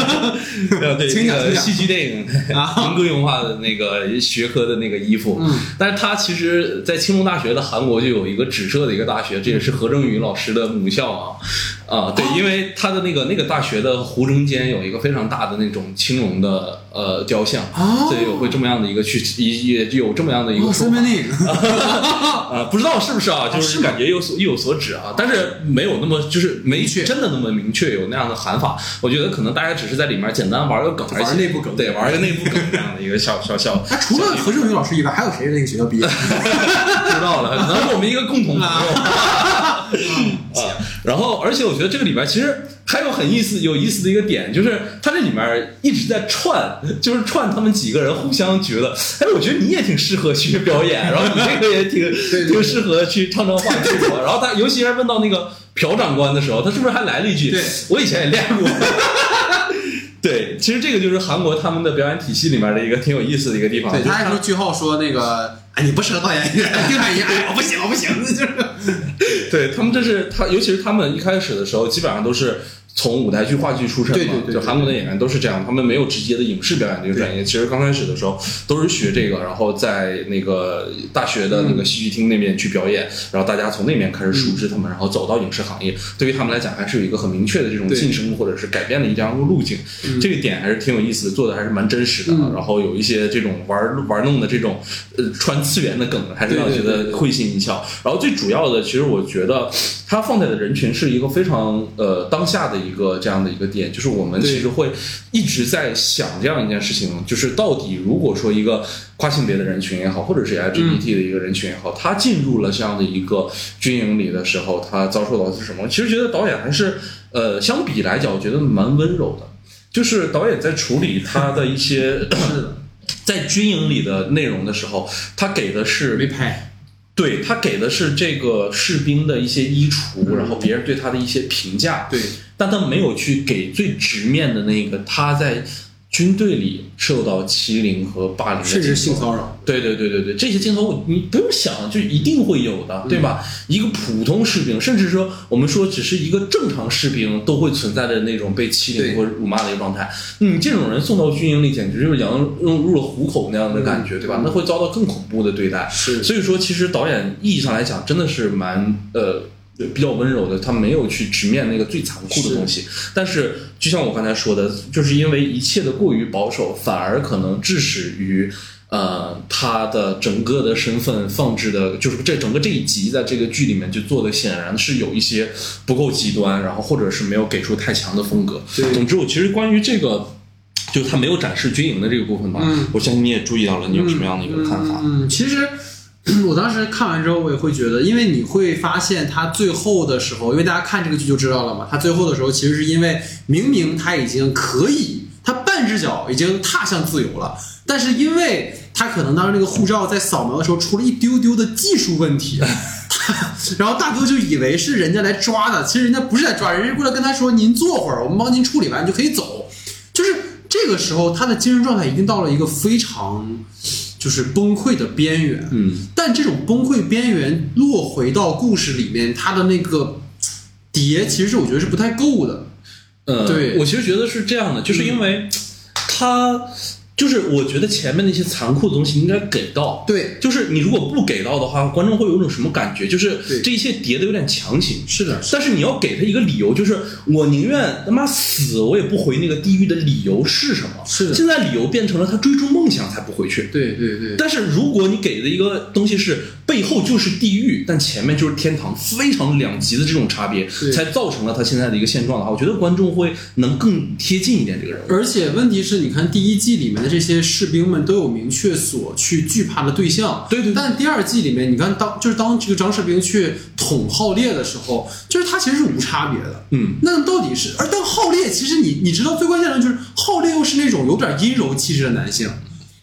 对那个戏剧电影民歌文化的那个学科的那个衣服、嗯、但是他其实在青龙大学的韩国就有一个指涉的一个大学，这也是何正宇老师的母校啊啊，对，因为他的那个那个大学的湖中间有一个非常大的那种青龙的呃雕像，所以有会这么样的一个去也有这么样的一个说法、哦啊，不知道是不是啊，就是感觉有所意有所指啊，但是没有那么就是没真的那么明确有那样的喊法，我觉得可能大家只是在里面简单玩个梗，玩内部梗，对，玩一个内部梗这样的一个小小小。啊、除了何正宇老师以外，还有谁在那个学校毕业？知道了，可能是我们一个共同朋友。啊，然后而且我觉得这个里边其实还有很意思有意思的一个点，就是他这里面一直在串，就是串他们几个人互相觉得哎我觉得你也挺适合去表演，然后你这个也挺对对对挺适合去唱唱话剧然后他尤其是问到那个朴长官的时候，他是不是还来了一句对我以前也练过对，其实这个就是韩国他们的表演体系里面的一个挺有意思的一个地方。对，他还说句号说那个哎你不适合当演员，丁海寅哎我不行我不行，就是对他们这是他，尤其是他们一开始的时候，基本上都是从舞台剧、话剧出身嘛，对对对对对，就韩国的演员都是这样，他们没有直接的影视表演这个专业。其实刚开始的时候都是学这个，然后在那个大学的那个戏剧厅那边去表演，嗯、然后大家从那边开始熟知他们，嗯、然后走到影视行业。对于他们来讲，还是有一个很明确的这种晋升或者是改变的一条路径。这个点还是挺有意思的，做的还是蛮真实的。嗯、然后有一些这种玩玩弄的这种呃穿次元的梗，还是让我觉得会心一笑。然后最主要的，其实我觉得他放在的人群是一个非常呃当下的一个这样的一个点，就是我们其实会一直在想这样一件事情，就是到底如果说一个跨性别的人群也好，或者是 L G B T 的一个人群也好，他进入了这样的一个军营里的时候，他遭受到的是什么？其实觉得导演还是呃相比来讲，我觉得蛮温柔的，就是导演在处理他的一些在军营里的内容的时候，他给的是对他给的是这个士兵的一些衣橱，然后别人对他的一些评价，对，但他没有去给最直面的那个他在军队里受到欺凌和霸凌的甚至性骚扰，对对对对对，这些镜头你不用想，就一定会有的，对吧？嗯、一个普通士兵，甚至说我们说只是一个正常士兵都会存在的那种被欺凌或辱骂的一个状态，你、嗯、这种人送到军营里，简直就是羊入了虎口那样的感觉，嗯、对吧？那会遭到更恐怖的对待。是，所以说其实导演意义上来讲，真的是蛮呃。比较温柔的，他没有去直面那个最残酷的东西，是，但是就像我刚才说的，就是因为一切的过于保守，反而可能致使于呃他的整个的身份放置的，就是这整个这一集在这个剧里面就做的显然是有一些不够极端，然后或者是没有给出太强的风格。总之我其实关于这个就他没有展示军营的这个部分吧，嗯、我相信你也注意到了，你有什么样的一个看法？嗯，嗯其实我当时看完之后我也会觉得，因为你会发现他最后的时候，因为大家看这个剧就知道了嘛，他最后的时候其实是因为明明他已经可以，他半只脚已经踏向自由了，但是因为他可能当时那个护照在扫描的时候出了一丢丢的技术问题，然后大哥就以为是人家来抓的，其实人家不是来抓，人家过来跟他说您坐会儿，我们帮您处理完你就可以走。就是这个时候他的精神状态已经到了一个非常就是崩溃的边缘。嗯，但这种崩溃边缘落回到故事里面，他的那个碟其实我觉得是不太够的。呃，对，我其实觉得是这样的，就是因为他、嗯、就是我觉得前面那些残酷的东西应该给到，对，就是你如果不给到的话，观众会有种什么感觉？就是这一切叠的有点强行，是的。但是你要给他一个理由，就是我宁愿他妈死，我也不回那个地狱的理由是什么？是的。现在理由变成了他追逐梦想才不回去，对对对。但是如果你给的一个东西是背后就是地狱，但前面就是天堂，非常两极的这种差别，才造成了他现在的一个现状的话，我觉得观众会能更贴近一点这个人物。而且问题是，你看第一季里面的这些士兵们都有明确所去惧怕的对象，对对。但第二季里面，你看当就是当这个张士兵去捅浩烈的时候，就是他其实是无差别的，嗯。那到底是而但浩烈其实你你知道最关键的就是浩烈又是那种有点阴柔气质的男性。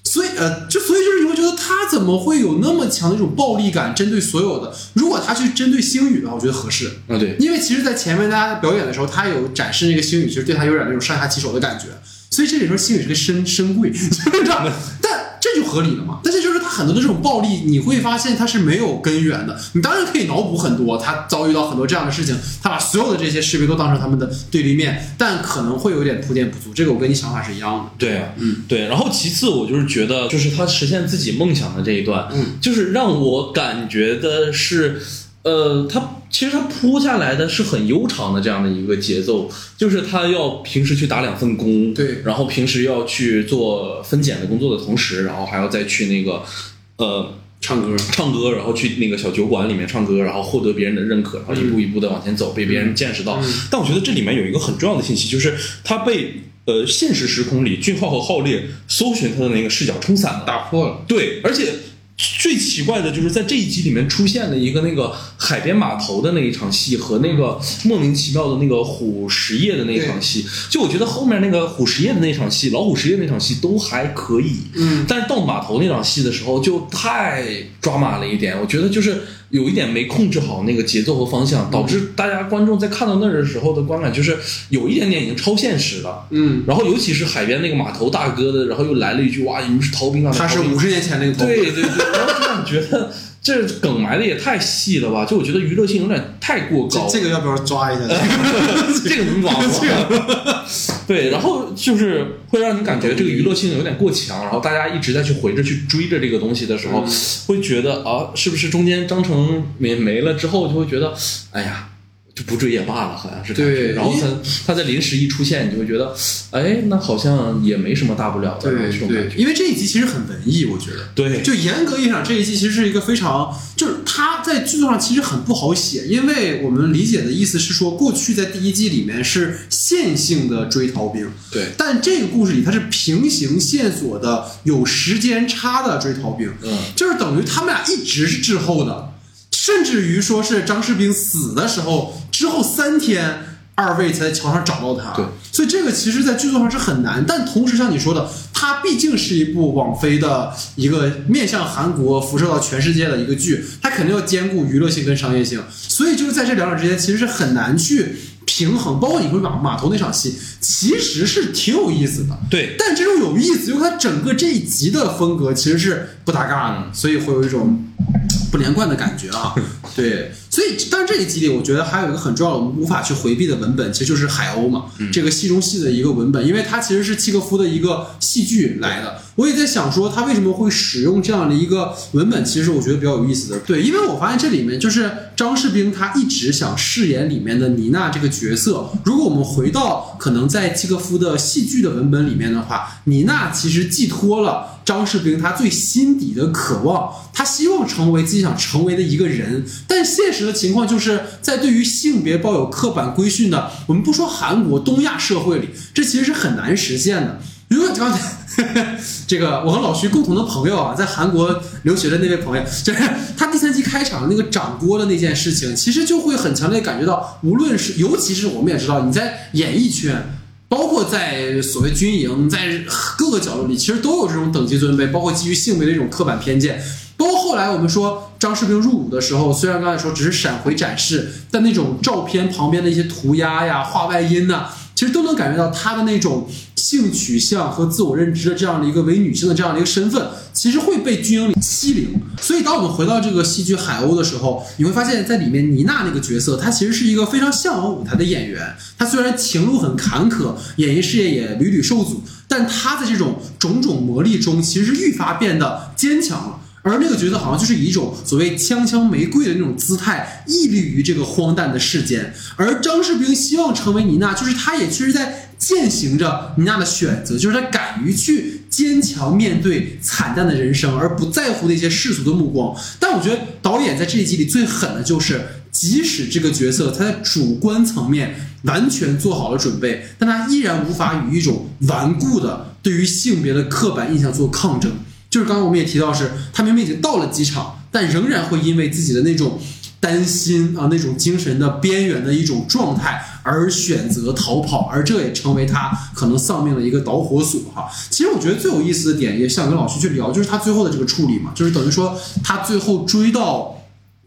所以呃，就所以就是你会觉得他怎么会有那么强的一种暴力感针对所有的？如果他去针对星宇的话，我觉得合适啊，对，因为其实，在前面大家表演的时候，他有展示那个星宇，其实对他有点那种上下其手的感觉。所以这里说星宇是个深深贵，就是这样的，但这就合理了嘛。但是就是他很多的这种暴力，你会发现他是没有根源的。你当然可以脑补很多，他遭遇到很多这样的事情，他把所有的这些士兵都当成他们的对立面，但可能会有点铺垫不足。这个我跟你想法是一样的。对啊，嗯，对。然后其次，我就是觉得，就是他实现自己梦想的这一段，嗯，就是让我感觉的是，呃，他。其实他铺下来的是很悠长的这样的一个节奏，就是他要平时去打两份工，对，然后平时要去做分拣的工作的同时，然后还要再去那个呃唱歌唱歌然后去那个小酒馆里面唱歌，然后获得别人的认可，然后一步一步的往前走、嗯、被别人见识到、嗯、但我觉得这里面有一个很重要的信息，就是他被呃现实时空里俊浩和浩烈搜寻他的那个视角冲散了，打破了，对。而且最奇怪的就是在这一集里面出现了一个那个海边码头的那一场戏和那个莫名其妙的那个虎石业的那一场戏，就我觉得后面那个虎石业的那场戏、老虎石业那场戏都还可以，嗯，但是到码头那场戏的时候就太抓马了一点，我觉得就是有一点没控制好那个节奏和方向，导致大家观众在看到那儿的时候的观感就是有一点点已经超现实了，嗯。然后尤其是海边那个码头大哥的，然后又来了一句哇，你们是逃兵啊，他是五十年前那个逃兵，对对对。然后就让你觉得这梗埋的也太细了吧，就我觉得娱乐性有点太过高，这个要不要抓一下？这个能抓吗？对，然后就是会让你感觉这个娱乐性有点过强，然后大家一直在去回着去追着这个东西的时候、嗯、会觉得啊，是不是中间张成没没了之后就会觉得哎呀就不追也罢了，好像是。对，然后他他在临时一出现，你就会觉得，哎，那好像也没什么大不了的这种感觉。因为这一集其实很文艺，我觉得。对。就严格意义上，这一集其实是一个非常，就是他在剧作上其实很不好写，因为我们理解的意思是说，过去在第一集里面是线性的追逃兵，对。但这个故事里，它是平行线索的、有时间差的追逃兵，嗯，就是等于他们俩一直是滞后的。甚至于说是张士兵死的时候之后三天，二位才在桥上找到他。对，所以这个其实在剧作上是很难，但同时像你说的，它毕竟是一部网飞的一个面向韩国辐射到全世界的一个剧，它肯定要兼顾娱乐性跟商业性，所以就是在这两者之间其实是很难去平衡。包括你会把码头那场戏其实是挺有意思的，对，但这种有意思因为它整个这一集的风格其实是不搭嘎的，所以会有一种不连贯的感觉啊，对，所以但这一集里我觉得还有一个很重要的我们无法去回避的文本，其实就是海鸥嘛、嗯、这个戏中戏的一个文本，因为它其实是契诃夫的一个戏剧来的。我也在想说他为什么会使用这样的一个文本，其实我觉得比较有意思的。对，因为我发现这里面就是张士兵他一直想饰演里面的妮娜这个角色，如果我们回到可能在契诃夫的戏剧的文本里面的话，妮娜其实寄托了张士兵他最心底的渴望，他希望成为自己想成为的一个人，但现实的情况就是在对于性别抱有刻板规训的，我们不说韩国，东亚社会里，这其实是很难实现的。如果刚才这个我和老徐共同的朋友啊，在韩国留学的那位朋友，就是他第三季开场那个掌锅的那件事情，其实就会很强烈感觉到，无论是尤其是我们也知道你在演艺圈，包括在所谓军营，在各个角落里，其实都有这种等级尊卑，包括基于性别的一种刻板偏见，包括后来我们说张世平入伍的时候，虽然刚才说只是闪回展示，但那种照片旁边的一些涂鸦呀、画外音呐、啊，其实都能感觉到他的那种性取向和自我认知的这样的一个为女性的这样的一个身份，其实会被军营里欺凌。所以当我们回到这个戏剧海鸥的时候，你会发现在里面妮娜那个角色，她其实是一个非常向往舞台的演员，她虽然情路很坎坷，演艺事业也屡屡受阻，但她在这种种种磨砺中其实是愈发变得坚强了。而那个角色好像就是以一种所谓锵锵玫瑰的那种姿态屹立于这个荒诞的世间，而张世平希望成为妮娜，就是他也确实在践行着妮娜的选择，就是他敢于去坚强面对惨淡的人生，而不在乎那些世俗的目光。但我觉得导演在这一集里最狠的就是，即使这个角色他在主观层面完全做好了准备，但他依然无法与一种顽固的对于性别的刻板印象做抗争。就是刚刚我们也提到是，他明明已经到了机场，但仍然会因为自己的那种担心啊，那种精神的边缘的一种状态而选择逃跑，而这也成为他可能丧命的一个导火索哈。其实我觉得最有意思的点，也想跟老徐去聊，就是他最后的这个处理嘛，就是等于说他最后追到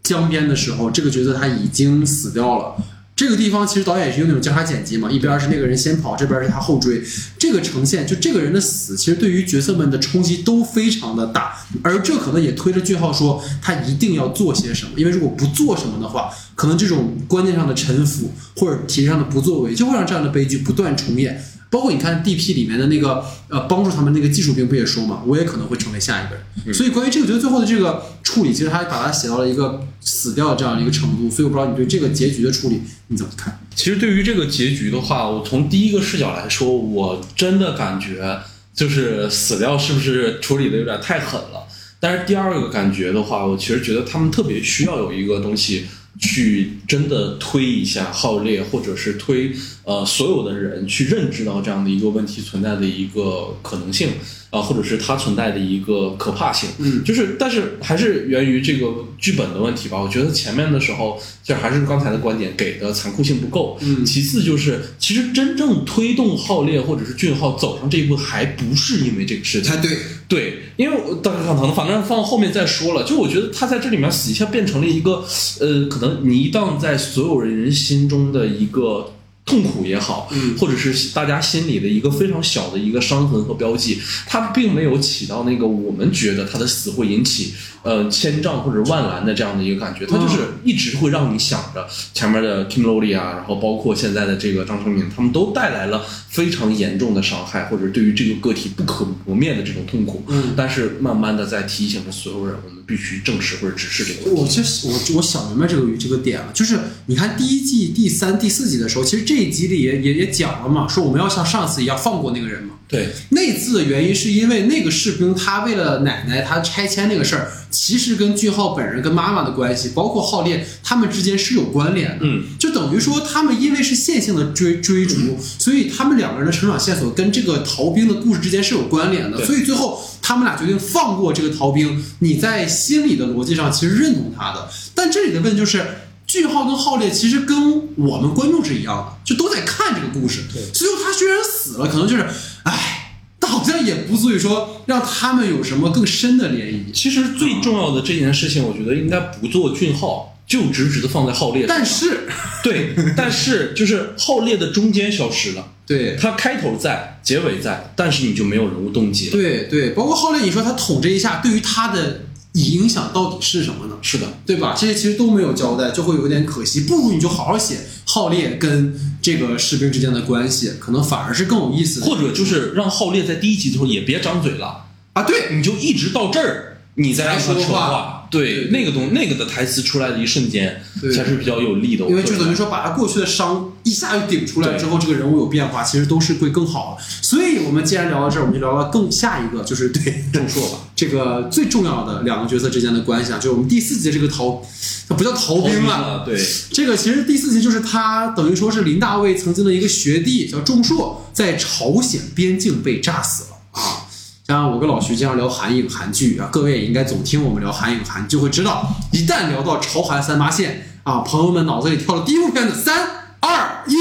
江边的时候，这个角色他已经死掉了。这个地方其实导演也是用那种交叉剪辑嘛，一边是那个人先跑，这边是他后追，这个呈现就这个人的死其实对于角色们的冲击都非常的大，而这可能也推着句号说他一定要做些什么，因为如果不做什么的话，可能这种观念上的臣服或者体制上的不作为就会让这样的悲剧不断重演。包括你看 D P 里面的那个呃帮助他们那个技术兵不也说嘛，我也可能会成为下一个人、嗯、所以关于这个觉得最后的这个处理，其实他把它写到了一个死掉这样的一个程度。所以我不知道你对这个结局的处理你怎么看。其实对于这个结局的话，我从第一个视角来说，我真的感觉就是死掉是不是处理的有点太狠了，但是第二个感觉的话，我其实觉得他们特别需要有一个东西去真的推一下浩烈，或者是推呃所有的人去认知到这样的一个问题存在的一个可能性啊、呃，或者是它存在的一个可怕性。嗯，就是但是还是源于这个剧本的问题吧。我觉得前面的时候就还是刚才的观点给的残酷性不够。嗯，其次就是其实真正推动浩烈或者是俊浩走上这一步，还不是因为这个事情。对对，因为大家可能反正放后面再说了。就我觉得他在这里面死一下变成了一个呃可能。泥荡在所有人心中的一个痛苦也好，或者是大家心里的一个非常小的一个伤痕和标记，它并没有起到那个我们觉得它的死会引起呃千丈或者万岚的这样的一个感觉，它就是一直会让你想着前面的 Kim Lowry 啊，然后包括现在的这个张成明，他们都带来了非常严重的伤害，或者对于这个个体不可磨灭的这种痛苦。嗯，但是慢慢的在提醒着所有人，我们必须正视或者直视这个问题。我其实我我想明白这个这个点了，就是你看第一季、第三、第四集的时候，其实这这一集里也也也讲了嘛，说我们要像上次一样放过那个人嘛。对，那次的原因是因为那个士兵他为了奶奶他拆迁那个事儿，其实跟俊浩本人跟妈妈的关系，包括浩烈他们之间是有关联的。嗯，就等于说他们因为是线性的追追逐、嗯，所以他们两个人的成长线索跟这个逃兵的故事之间是有关联的。所以最后他们俩决定放过这个逃兵，你在心理的逻辑上其实认同他的，但这里的问题就是。俊浩跟浩烈其实跟我们观众是一样的，就都在看这个故事。对，所以他虽然死了，可能就是，唉，但好像也不足以说让他们有什么更深的涟漪。其实最重要的这件事情，我觉得应该不做俊浩，就直直的放在浩烈。但是，对，但是就是浩烈的中间消失了。对，他开头在，结尾在，但是你就没有人物动机了。对对，包括浩烈，你说他统这一下，对于他的。影响到底是什么呢？是的，对吧？这些其实都没有交代，就会有点可惜。不如你就好好写浩烈跟这个士兵之间的关系，可能反而是更有意思的。或者就是让浩烈在第一集的时候也别张嘴了啊！对，你就一直到这儿，你再让他说话。对, 对那个东那个的台词出来的一瞬间才是比较有利的，因为就等于说把他过去的伤一下就顶出来之后，这个人物有变化，其实都是会更好。所以我们既然聊到这儿，我们就聊到更下一个，就是对众硕吧，这个最重要的两个角色之间的关系啊，就是我们第四集这个逃，它不叫逃兵了，对，这个其实第四集就是他等于说是林大卫曾经的一个学弟叫众硕，在朝鲜边境被炸死了啊。像我跟老徐经常聊韩影韩剧啊，各位也应该总听我们聊韩影韩，就会知道，一旦聊到朝韩三八线啊，朋友们脑子里跳了第一部片子，三二一，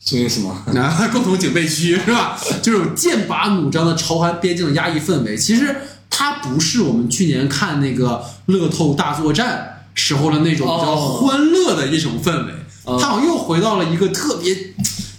什么意思吗？啊，共同警备区是吧？就是剑拔弩张的朝韩边境的压抑氛围，其实。它不是我们去年看那个乐透大作战时候的那种比较欢乐的一种氛围，它好像又回到了一个特别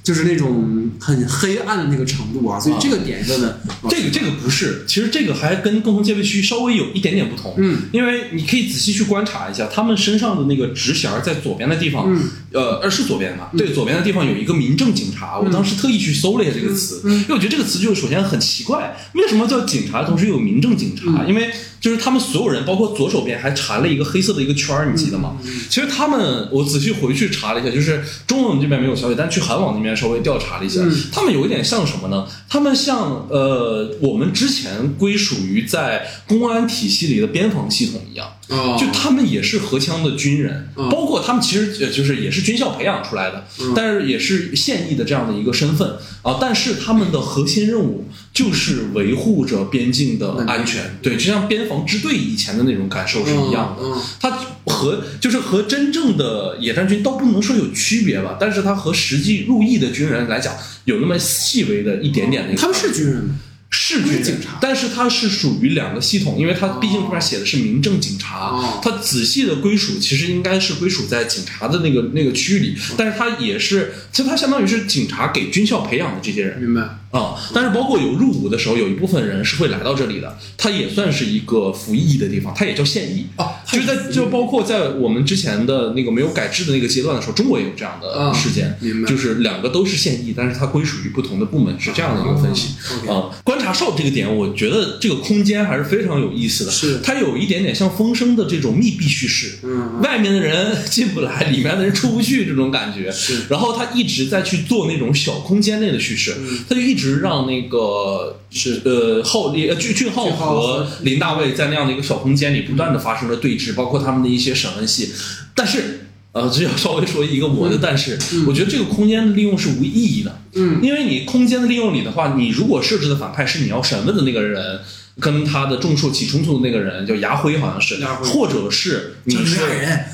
就是那种很黑暗的那个程度啊，所以这个点真的、啊、这个这个不是，其实这个还跟共同戒备区稍微有一点点不同，嗯，因为你可以仔细去观察一下他们身上的那个直弦在左边的地方，嗯，呃，而是左边嘛、嗯，对，左边的地方有一个民政警察，嗯、我当时特意去搜了一下这个词，嗯嗯、因为我觉得这个词就首先很奇怪，为什么叫警察同时有民政警察？嗯、因为就是他们所有人，包括左手边还缠了一个黑色的一个圈儿，你记得吗、嗯？其实他们，我仔细回去查了一下，就是中文这边没有消息，但去韩网那边稍微调查了一下、嗯，他们有一点像什么呢？他们像呃，我们之前归属于在公安体系里的边防系统一样，哦、就他们也是荷枪的军人、哦，包括他们其实就是也是军校培养出来的，嗯、但是也是现役的这样的一个身份啊。但是他们的核心任务就是维护着边境的安全，嗯、对，就像边防支队以前的那种感受是一样的，嗯嗯、它和就是和真正的野战军倒不能说有区别吧，但是它和实际入役的军人来讲有那么细微的一点点的、那个。他们是军人，是军人，但是它是属于两个系统，因为它毕竟这边写的是民政警察，哦、它仔细的归属其实应该是归属在警察的那个那个区域里，但是它也是，其实它相当于是警察给军校培养的这些人。明白。啊、嗯，但是包括有入伍的时候，有一部分人是会来到这里的，它也算是一个服役的地方，它也叫现役啊，就在就包括在我们之前的那个没有改制的那个阶段的时候，中国也有这样的事件，啊、就是两个都是现役，但是它归属于不同的部门，是这样的一个分析啊、嗯嗯。观察哨这个点，我觉得这个空间还是非常有意思的，是它有一点点像风声的这种密闭叙事，嗯，外面的人进不来，里面的人出不去这种感觉，是。然后他一直在去做那种小空间内的叙事，他、嗯、就一直。一直让那个是呃浩呃俊俊浩和林大卫在那样的一个小空间里不断的发生了对峙、嗯，包括他们的一些审问戏。但是呃，只要稍微说一个我的，嗯、但是、嗯、我觉得这个空间的利用是无意义的，嗯，因为你空间的利用里的话，你如果设置的反派是你要审问的那个人。跟他的重受起冲突的那个人叫牙辉，好像是，或者是你是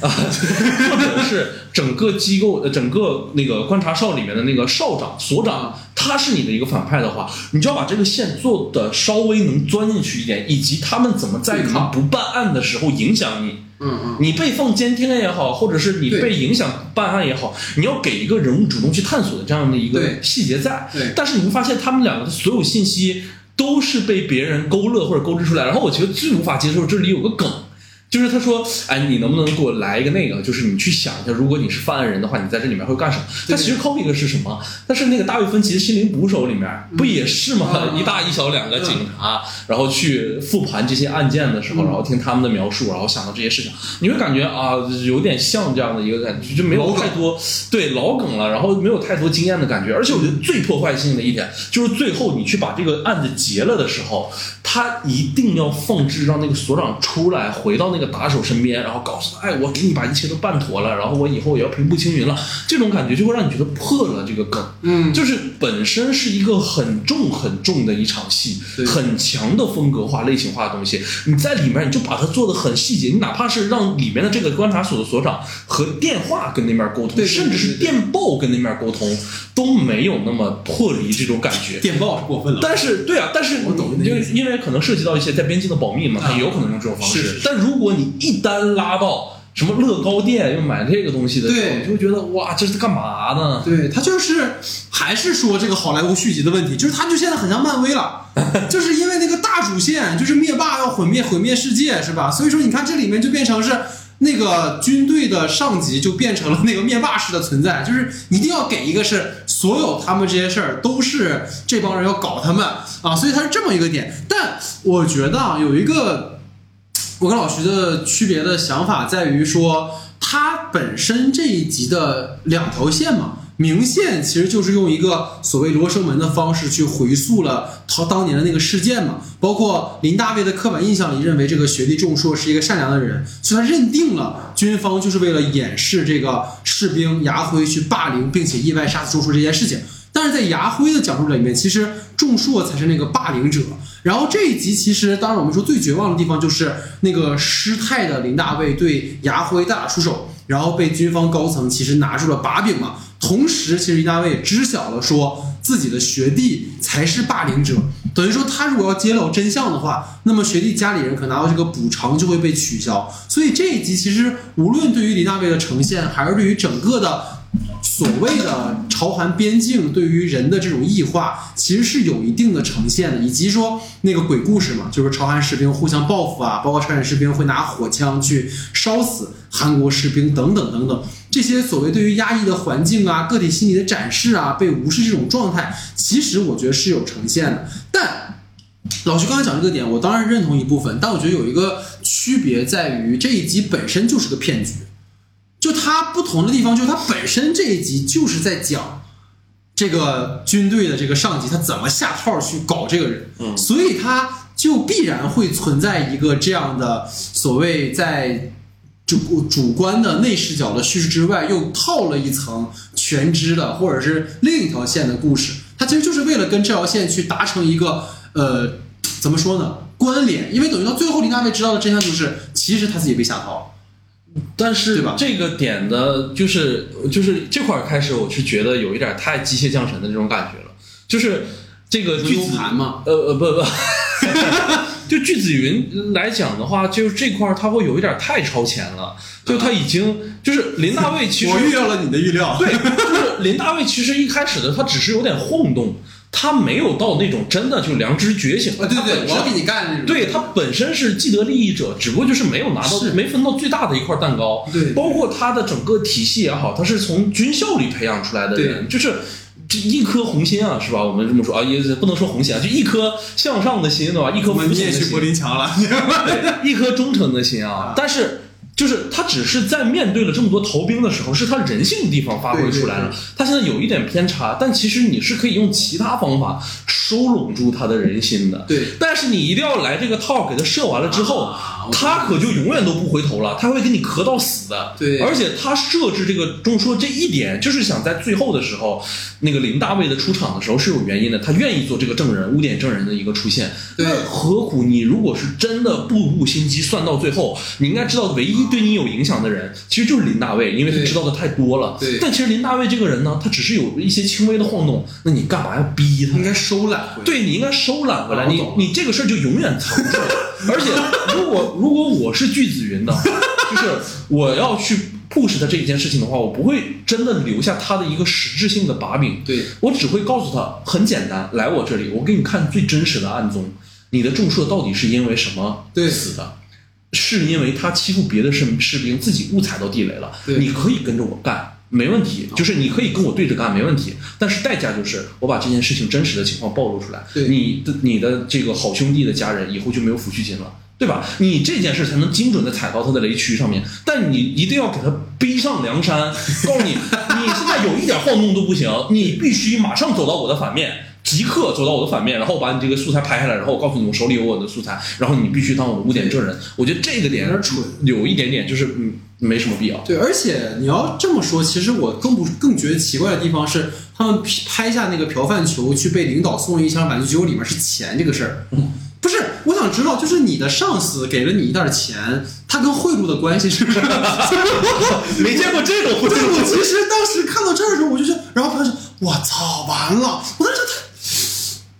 啊，或者是整个机构、整个那个观察哨里面的那个哨长、所长，他是你的一个反派的话，你就要把这个线做的稍微能钻进去一点，以及他们怎么在他不办案的时候影响你。嗯嗯，你被放监听也好，或者是你被影响办案也好，你要给一个人物主动去探索的这样的一个细节在。但是你会发现，他们两个的所有信息。都是被别人勾勒或者勾制出来，然后我觉得最无法接受这里有个梗，就是他说，哎，你能不能给我来一个那个，就是你去想一下，如果你是犯案人的话，你在这里面会干什么？他其实 copy 的是什么？但是那个大卫芬奇的心灵捕手里面不也是吗？嗯、一大一小两个警察、嗯，然后去复盘这些案件的时候，嗯、然后听他们的描述，然后想到这些事情，你会感觉啊，有点像这样的一个感觉，就没有太多对老梗了，然后没有太多经验的感觉。而且我觉得最破坏性的一点就是最后你去把这个案子结了的时候，他一定要放置让那个所长出来，回到那个。打手身边，然后告诉他，哎，我给你把一切都办妥了，然后我以后也要平步青云了，这种感觉就会让你觉得破了这个梗，嗯，就是本身是一个很重很重的一场戏，很强的风格化类型化的东西，你在里面你就把它做得很细节，你哪怕是让里面的这个观察所的所长和电话跟那边沟通，甚至是电报跟那边沟通都没有那么破离这种感觉，电报是过分了，但是对啊，但是我懂，因为可能涉及到一些在边境的保密嘛，它有可能用这种方式，啊、是是是但如果你一单拉到什么乐高店又买这个东西的时候，你就会觉得哇，这是干嘛呢？对，他就是还是说这个好莱坞续集的问题，就是他就现在很像漫威了，就是因为那个大主线就是灭霸要毁灭毁灭世界，是吧？所以说你看这里面就变成是那个军队的上级就变成了那个灭霸式的存在，就是你一定要给一个是所有他们这些事儿都是这帮人要搞他们啊，所以他是这么一个点。但我觉得啊，有一个。我跟老徐的区别的想法在于说，他本身这一集的两条线嘛，明线其实就是用一个所谓罗生门的方式去回溯了他当年的那个事件嘛，包括林大卫的刻板印象里认为这个学历重硕是一个善良的人，所以他认定了军方就是为了掩饰这个士兵牙辉去霸凌并且意外杀死重硕这件事情。但是在牙辉的角度里面，其实重硕才是那个霸凌者。然后这一集其实，当然我们说最绝望的地方就是那个失态的林大卫对牙辉大打出手，然后被军方高层其实拿住了把柄嘛。同时，其实林大卫也知晓了说自己的学弟才是霸凌者，等于说他如果要揭露真相的话，那么学弟家里人可拿到这个补偿就会被取消。所以这一集其实无论对于李大卫的呈现，还是对于整个的所谓的朝韩边境对于人的这种异化，其实是有一定的呈现的。以及说那个鬼故事嘛，就是朝韩士兵互相报复啊，包括朝鲜士兵会拿火枪去烧死韩国士兵等等等等，这些所谓对于压抑的环境啊、个体心理的展示啊、被无视这种状态，其实我觉得是有呈现的。但老徐刚才讲这个点我当然认同一部分，但我觉得有一个区别在于这一集本身就是个骗局。就它不同的地方，就是它本身这一集就是在讲这个军队的这个上级他怎么下套去搞这个人，嗯，所以它就必然会存在一个这样的所谓在主主观的内视角的叙事之外，又套了一层全知的或者是另一条线的故事。它其实就是为了跟这条线去达成一个呃怎么说呢关联，因为等于到最后李大卫知道的真相就是，其实他自己被下套了。但是这个点的就是就是这块开始我是觉得有一点太机械降神的那种感觉了，就是这个剧子嘛，呃呃不不就剧子云来讲的话，就是这块它会有一点太超前了，就它已经就是林大卫其实我预料了你的预料对，就是林大卫其实一开始的他只是有点晃动，他没有到那种真的就良知觉醒，对对，我要给你干那种。对，他本身是既得利益者，只不过就是没有拿到，没分到最大的一块蛋糕。对，包括他的整个体系也好，他是从军校里培养出来的人，就是这一颗红心啊，是吧？我们这么说啊，也不能说红心啊，就一颗向上的心，对吧？一颗服从的心。我们也去柏林墙了，对，一颗忠诚的心啊，但是。就是他只是在面对了这么多逃兵的时候，是他人性的地方发挥出来了。对对对，他现在有一点偏差，但其实你是可以用其他方法收拢住他的人心的。对，但是你一定要来这个套给他设完了之后，啊、他可就永远都不回头了，他会给你磕到死的。对，而且他设置这个中说这一点，就是想在最后的时候，那个林大卫的出场的时候是有原因的，他愿意做这个证人、污点证人的一个出现。对，那何苦你如果是真的步步心机算到最后，你应该知道唯一。对你有影响的人其实就是林大卫，因为他知道的太多了。对，但其实林大卫这个人呢，他只是有一些轻微的晃动，那你干嘛要逼他？应该收揽回来。对，你应该收揽回来，你你这个事儿就永远藏着。而且如果如果我是巨子云的，就是我要去 push 他这一件事情的话，我不会真的留下他的一个实质性的把柄。对，我只会告诉他很简单，来我这里，我给你看最真实的案宗，你的重射到底是因为什么死的。是因为他欺负别的士士兵，自己误踩到地雷了。你可以跟着我干，没问题，就是你可以跟我对着干，没问题。但是代价就是我把这件事情真实的情况暴露出来，你的你的这个好兄弟的家人以后就没有抚恤金了，对吧？你这件事才能精准的踩到他的雷区上面。但你一定要给他逼上梁山，告诉你，你现在有一点晃动都不行，你必须马上走到我的反面。即刻走到我的反面，然后把你这个素材拍下来，然后我告诉你我手里有我的素材，然后你必须当我的污点证人。我觉得这个点有一点点就是嗯没什么必要。对，而且你要这么说，其实我更不更觉得奇怪的地方是，他们拍下那个嫖饭球去被领导送了一箱玩具，结果里面是钱这个事儿。嗯，不是，我想知道，就是你的上司给了你一袋钱，他跟贿赂的关系是不是？没见过这种贿赂。对，我其实当时看到这儿的时候，我就觉得，然后他说：“我操，完了！”我当时他。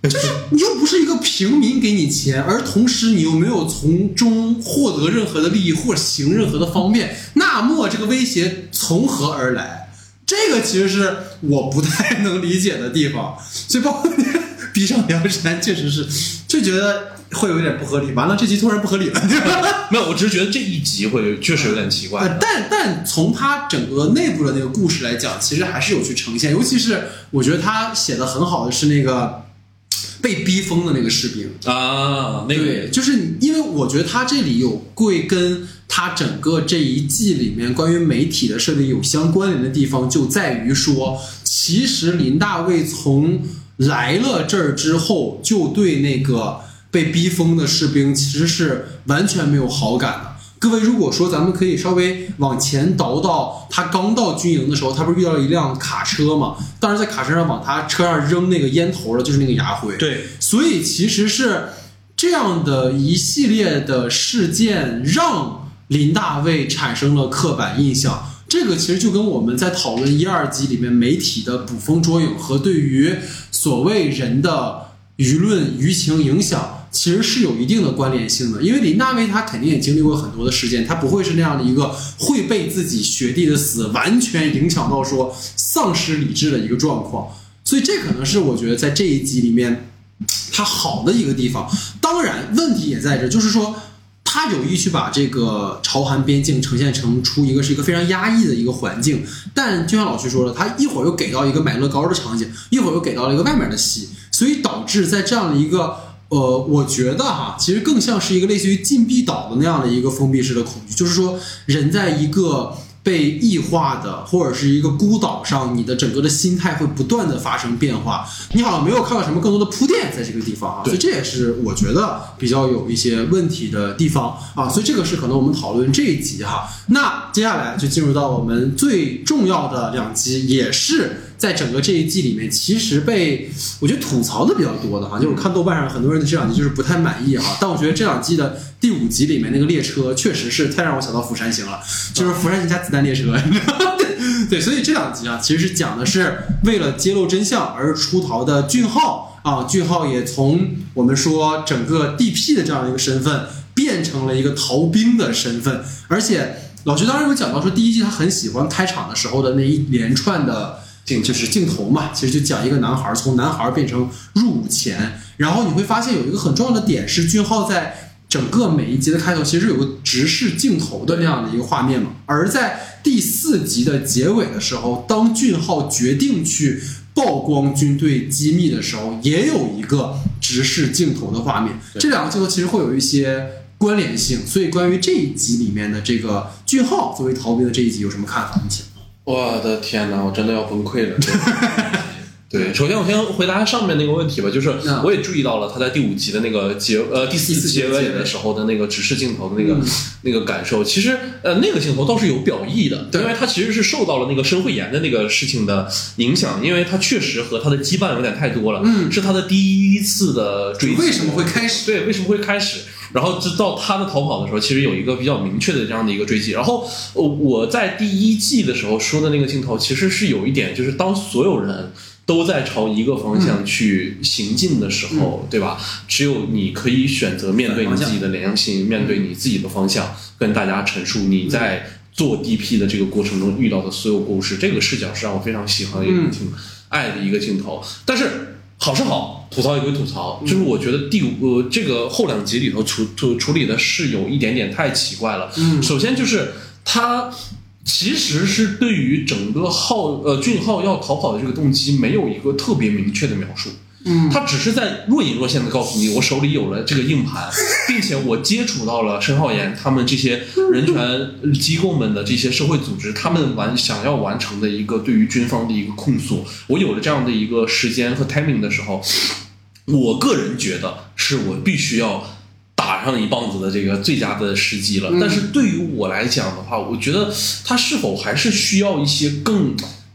就是你又不是一个平民给你钱，而同时你又没有从中获得任何的利益或行任何的方便，那么这个威胁从何而来？这个其实是我不太能理解的地方。所以包括你逼上梁山，确实是就觉得会有点不合理。完了，这集突然不合理了，对吧？没有，我只是觉得这一集会确实有点奇怪。呃、但但从他整个内部的那个故事来讲，其实还是有去呈现。尤其是我觉得他写的很好的是那个。被逼疯的那个士兵啊，那个对，就是因为我觉得他这里有会跟他整个这一季里面关于媒体的设定有相关联的地方，就在于说，其实林大卫从来了这儿之后，就对那个被逼疯的士兵其实是完全没有好感的。各位，如果说咱们可以稍微往前倒到他刚到军营的时候，他不是遇到了一辆卡车嘛？当时在卡车上往他车上扔那个烟头的就是那个牙灰。对，所以其实是这样的一系列的事件让林大卫产生了刻板印象。这个其实就跟我们在讨论一二集里面媒体的捕风捉影和对于所谓人的舆论舆情影响其实是有一定的关联性的，因为林大为他肯定也经历过很多的事件，他不会是那样的一个会被自己学弟的死完全影响到说丧失理智的一个状况，所以这可能是我觉得在这一集里面他好的一个地方。当然问题也在这，就是说他有意去把这个朝韩边境呈现成出一个是一个非常压抑的一个环境，但就像老徐说了，他一会儿又给到一个买乐高的场景，一会儿又给到了一个外面的戏，所以导致在这样的一个呃，我觉得哈，其实更像是一个类似于禁闭岛的那样的一个封闭式的恐惧，就是说人在一个被异化的或者是一个孤岛上，你的整个的心态会不断的发生变化，你好像没有看到什么更多的铺垫在这个地方啊，所以这也是我觉得比较有一些问题的地方啊，所以这个是可能我们讨论这一集哈。那接下来就进入到我们最重要的两集，也是在整个这一季里面其实被我觉得吐槽的比较多的哈，就是我看豆瓣上很多人的这两集就是不太满意哈，但我觉得这两季的第五集里面那个列车确实是太让我想到《釜山行》了，就是《釜山行》加子弹列车对，所以这两集啊其实是讲的是为了揭露真相而出逃的俊浩啊，俊浩也从我们说整个 D P 的这样的一个身份变成了一个逃兵的身份，而且老徐当时有讲到说第一季他很喜欢开场的时候的那一连串的就是镜头嘛，其实就讲一个男孩从男孩变成入伍前，然后你会发现有一个很重要的点是俊浩在整个每一集的开头其实有个直视镜头的那样的一个画面嘛，而在第四集的结尾的时候，当俊浩决定去曝光军队机密的时候，也有一个直视镜头的画面，这两个镜头其实会有一些关联性，所以关于这一集里面的这个俊浩作为逃兵的这一集有什么看法？我的天哪，我真的要崩溃了。对，首先我先回答上面那个问题吧，就是我也注意到了他在第五集的那个结呃第四集结尾的时候的那个直视镜头的那个、嗯、那个感受，其实呃那个镜头倒是有表意的，因为他其实是受到了那个申慧妍的那个事情的影响，因为他确实和他的羁绊有点太多了，嗯，是他的第一次的追击为什么会开始，对，为什么会开始。然后直到他的逃跑的时候，其实有一个比较明确的这样的一个追击。然后我在第一季的时候说的那个镜头，其实是有一点，就是当所有人都在朝一个方向去行进的时候，嗯、对吧？只有你可以选择面对你自己的良心，面对你自己的方向，跟大家陈述你在做 D P 的这个过程中遇到的所有故事。这个视角是让我非常喜欢也挺爱的一个镜头，但是。好是好，吐槽也归吐槽，就是我觉得第五、呃、这个后两集里头处处处理的是有一点点太奇怪了。嗯，首先就是他其实是对于整个浩呃俊浩要逃跑的这个动机没有一个特别明确的描述。嗯，他只是在若隐若现的告诉你，我手里有了这个硬盘，并且我接触到了申浩妍他们这些人权机构们的这些社会组织，他们完想要完成的一个对于军方的一个控诉。我有了这样的一个时间和 timing 的时候，我个人觉得是我必须要打上一棒子的这个最佳的时机了。但是对于我来讲的话，我觉得他是否还是需要一些更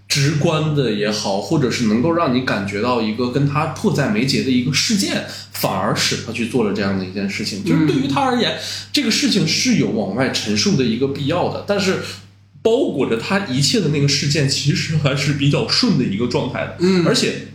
直观的也好，或者是能够让你感觉到一个跟他迫在眉睫的一个事件，反而使他去做了这样的一件事情。就是对于他而言，这个事情是有往外陈述的一个必要的，但是包裹着他一切的那个事件其实还是比较顺的一个状态的。嗯，而且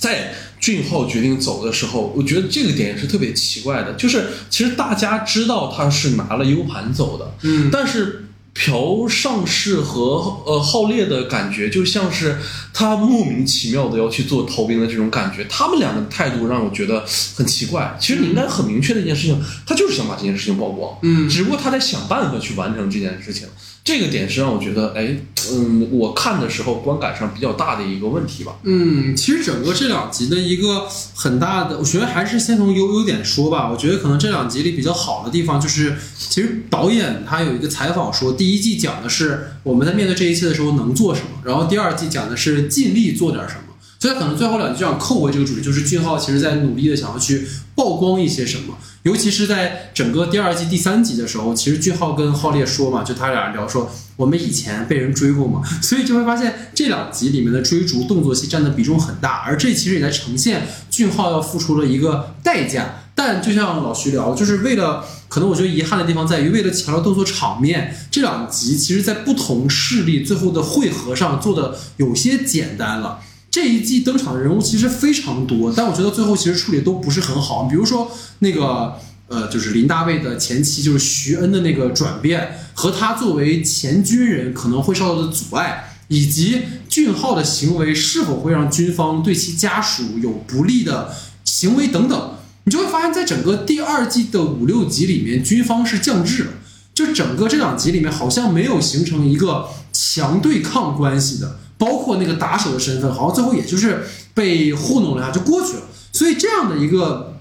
在俊浩决定走的时候，我觉得这个点是特别奇怪的，就是其实大家知道他是拿了 U 盘走的，嗯，但是朴尚世和呃浩烈的感觉就像是他莫名其妙的要去做逃兵的这种感觉，他们俩的态度让我觉得很奇怪。其实你应该很明确的一件事情，他就是想把这件事情曝光，嗯，只不过他在想办法去完成这件事情。这个点是让我觉得，哎，嗯，我看的时候观感上比较大的一个问题吧。嗯，其实整个这两集的一个很大的，我觉得还是先从优优点说吧。我觉得可能这两集里比较好的地方就是，其实导演他有一个采访说，第一季讲的是我们在面对这一切的时候能做什么，然后第二季讲的是尽力做点什么。所以可能最后两集就想扣回这个主题，就是俊浩其实在努力的想要去曝光一些什么，尤其是在整个第二季第三集的时候，其实俊浩跟浩烈说嘛，就他俩聊说我们以前被人追过嘛，所以就会发现这两集里面的追逐动作戏占的比重很大，而这其实也在呈现俊浩要付出了一个代价。但就像老徐聊，就是为了可能我觉得遗憾的地方在于为了强调动作场面，这两集其实在不同势力最后的汇合上做的有些简单了，这一季登场的人物其实非常多，但我觉得最后其实处理都不是很好。比如说那个呃，就是林大卫的前妻，就是徐恩的那个转变，和他作为前军人可能会受到的阻碍，以及俊浩的行为是否会让军方对其家属有不利的行为等等，你就会发现在整个第二季的五六集里面，军方是降智了。就整个这两集里面好像没有形成一个强对抗关系的，包括那个打手的身份好像最后也就是被糊弄了一下就过去了。所以这样的一个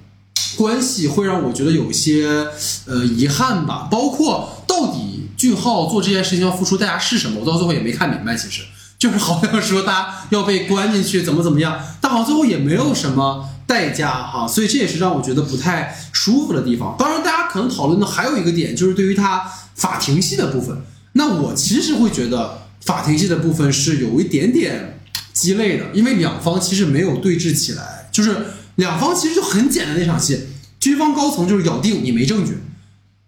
关系会让我觉得有一些呃遗憾吧。包括到底俊浩做这件事情要付出代价是什么，我到最后也没看明白。其实就是好像说他要被关进去怎么怎么样，但好像最后也没有什么代价哈，所以这也是让我觉得不太舒服的地方。当然大家可能讨论的还有一个点，就是对于他法庭戏的部分，那我其实会觉得法庭戏的部分是有一点点鸡肋的，因为两方其实没有对峙起来，就是两方其实就很简单的一场戏，军方高层就是咬定你没证据，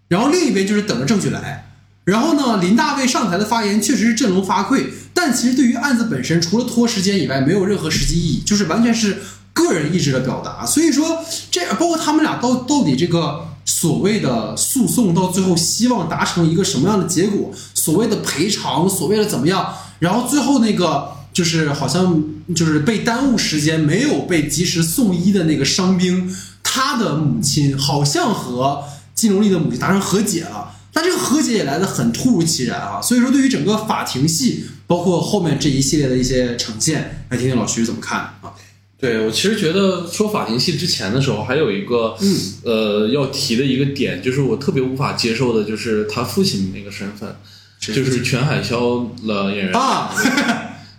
然后另一边就是等着证据来。然后呢，林大卫上台的发言确实是振聋发聩，但其实对于案子本身除了拖时间以外没有任何实际意义，就是完全是个人意志的表达。所以说这包括他们俩到到底这个所谓的诉讼到最后希望达成一个什么样的结果，所谓的赔偿，所谓的怎么样，然后最后那个就是好像就是被耽误时间没有被及时送医的那个伤兵，他的母亲好像和金龙丽的母亲达成和解了，但这个和解也来得很突如其然啊。所以说对于整个法庭戏包括后面这一系列的一些呈现，来听听老徐怎么看啊。对，我其实觉得说法庭戏之前的时候还有一个、嗯、呃要提的一个点，就是我特别无法接受的就是他父亲那个身份，就是全海潇了演员啊，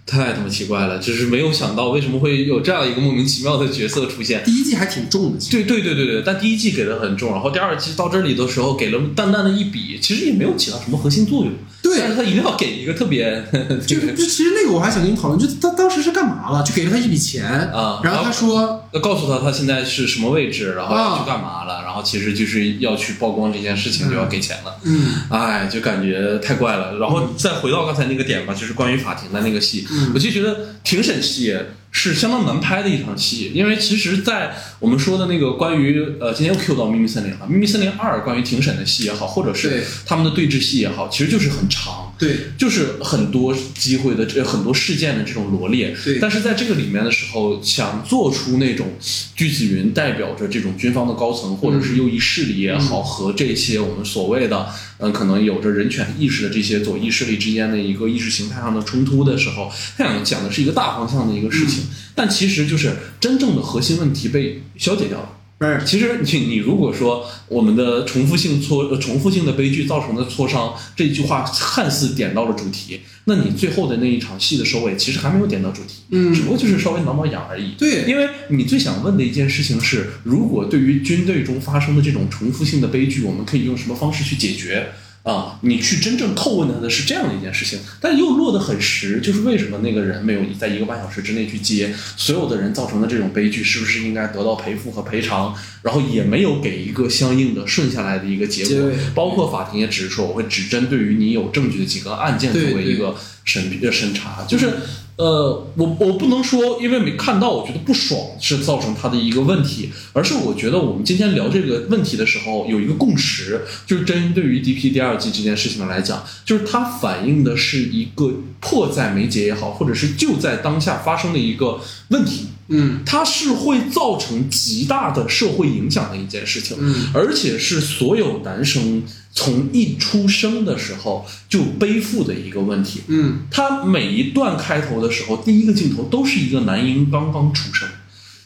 太他妈奇怪了，就是没有想到为什么会有这样一个莫名其妙的角色出现。第一季还挺重的，对对对对对，但第一季给的很重，然后第二季到这里的时候给了淡淡的一笔，其实也没有起到什么核心作用。对，但是他一定要给一个特别，就就其实那个我还想跟你讨论，就他当时是干嘛了？就给了他一笔钱啊、嗯，然后他说，告诉他他现在是什么位置，然后要去干嘛了，啊、然后其实就是要去曝光这件事情，就要给钱了。嗯，哎，就感觉太怪了。然后再回到刚才那个点吧，就是关于法庭的那个戏。嗯我就觉得庭审戏是相当难拍的一场戏，因为其实在我们说的那个关于呃，今天又 Q 到秘密森林了，秘密森林二关于庭审的戏也好，或者是他们的对峙戏也好，其实就是很长，对，就是很多机会的、呃、很多事件的这种罗列，对。但是在这个里面的时候，想做出那种鞠子云代表着这种军方的高层或者是右翼势力也好、嗯、和这些我们所谓的嗯、呃，可能有着人权意识的这些左翼势力之间的一个意识形态上的冲突的时候，他想讲的是一个大方向的一个事情。嗯但其实就是真正的核心问题被消解掉了。嗯，其实你你如果说我们的重复性挫重复性的悲剧造成的挫伤这一句话看似点到了主题，那你最后的那一场戏的收尾其实还没有点到主题，嗯，只不过就是稍微挠挠痒而已。对，因为你最想问的一件事情是，如果对于军队中发生的这种重复性的悲剧，我们可以用什么方式去解决？啊，你去真正叩问他的是这样的一件事情，但又落得很实，就是为什么那个人没有在一个半小时之内去接所有的人造成的这种悲剧，是不是应该得到赔付和赔偿？然后也没有给一个相应的顺下来的一个结果，包括法庭也只是说我会只针对于你有证据的几个案件作为一个审审查，就是。呃，我我不能说，因为没看到，我觉得不爽是造成他的一个问题，而是我觉得我们今天聊这个问题的时候有一个共识，就是针对于 D P 第二季这件事情来讲，就是它反映的是一个迫在眉睫也好，或者是就在当下发生的一个问题。嗯，它是会造成极大的社会影响的一件事情，嗯，而且是所有男生从一出生的时候就背负的一个问题。嗯，它每一段开头的时候，第一个镜头都是一个男婴刚刚出生。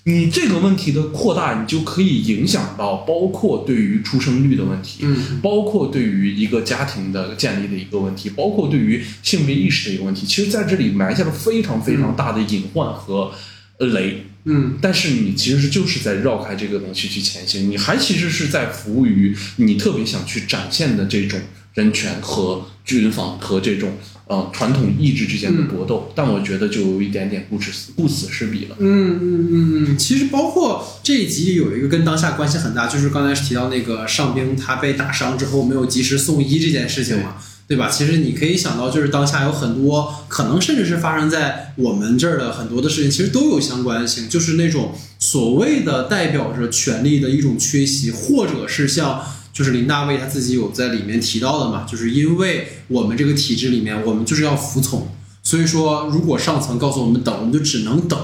你这个问题的扩大，你就可以影响到包括对于出生率的问题，嗯，包括对于一个家庭的建立的一个问题，包括对于性别意识的一个问题。其实在这里埋下了非常非常大的隐患和雷，嗯，但是你其实就是在绕开这个东西去前行，你还其实是在服务于你特别想去展现的这种人权和军方和这种呃传统意志之间的搏斗，嗯，但我觉得就有一点点顾此顾此失彼了。嗯嗯嗯，其实包括这一集有一个跟当下关系很大，就是刚才提到那个上兵他被打伤之后没有及时送医这件事情嘛。对吧？其实你可以想到，就是当下有很多可能甚至是发生在我们这儿的很多的事情，其实都有相关性，就是那种所谓的代表着权力的一种缺席，或者是像就是林大卫他自己有在里面提到的嘛，就是因为我们这个体制里面，我们就是要服从，所以说如果上层告诉我们等，我们就只能等。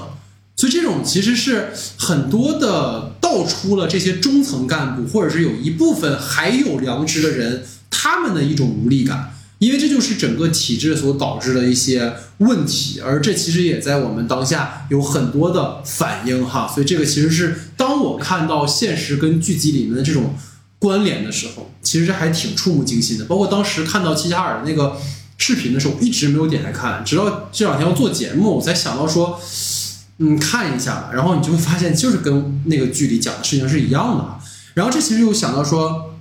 所以这种其实是很多的道出了这些中层干部，或者是有一部分还有良知的人，他们的一种无力感。因为这就是整个体制所导致的一些问题，而这其实也在我们当下有很多的反应哈，所以这个其实是当我看到现实跟剧集里面的这种关联的时候，其实还挺触目惊心的。包括当时看到齐齐哈尔那个视频的时候，一直没有点开看，直到这两天要做节目，我才想到说，嗯，看一下，然后你就会发现就是跟那个剧里讲的事情是一样的。然后这其实又想到说，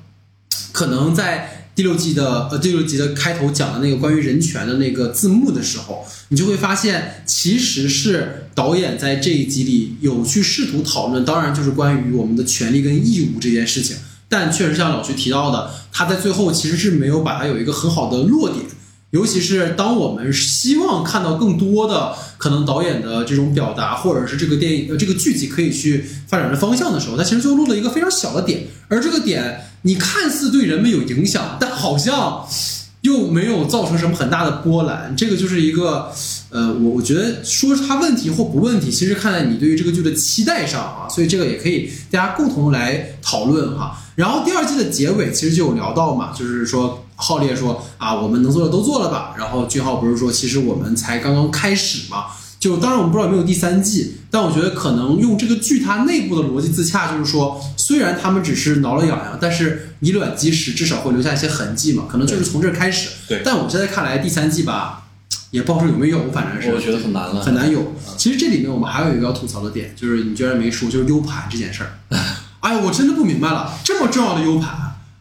可能在第六季的呃第六集的开头讲的那个关于人权的那个字幕的时候，你就会发现其实是导演在这一集里有去试图讨论，当然就是关于我们的权利跟义务这件事情，但确实像老徐提到的，他在最后其实是没有把它有一个很好的落点，尤其是当我们希望看到更多的可能导演的这种表达，或者是这个电影、呃、这个剧集可以去发展的方向的时候，他其实就落了一个非常小的点，而这个点你看似对人们有影响，但好像又没有造成什么很大的波澜。这个就是一个呃，我我觉得说它问题或不问题，其实看在你对于这个剧的期待上啊，所以这个也可以大家共同来讨论哈。然后第二季的结尾其实就有聊到嘛，就是说浩烈说啊，我们能做的都做了吧，然后俊浩不是说其实我们才刚刚开始嘛，就当然我们不知道有没有第三季，但我觉得可能用这个剧它内部的逻辑自洽，就是说虽然他们只是挠了痒痒，但是以卵击石至少会留下一些痕迹嘛，可能就是从这开始。对，但我现在看来第三季吧也不好说有没有，反正是我觉得很难了，很难有、嗯、其实这里面我们还有一个要吐槽的点，就是你居然没说，就是 U 盘这件事儿。哎呀，我真的不明白了，这么重要的 U 盘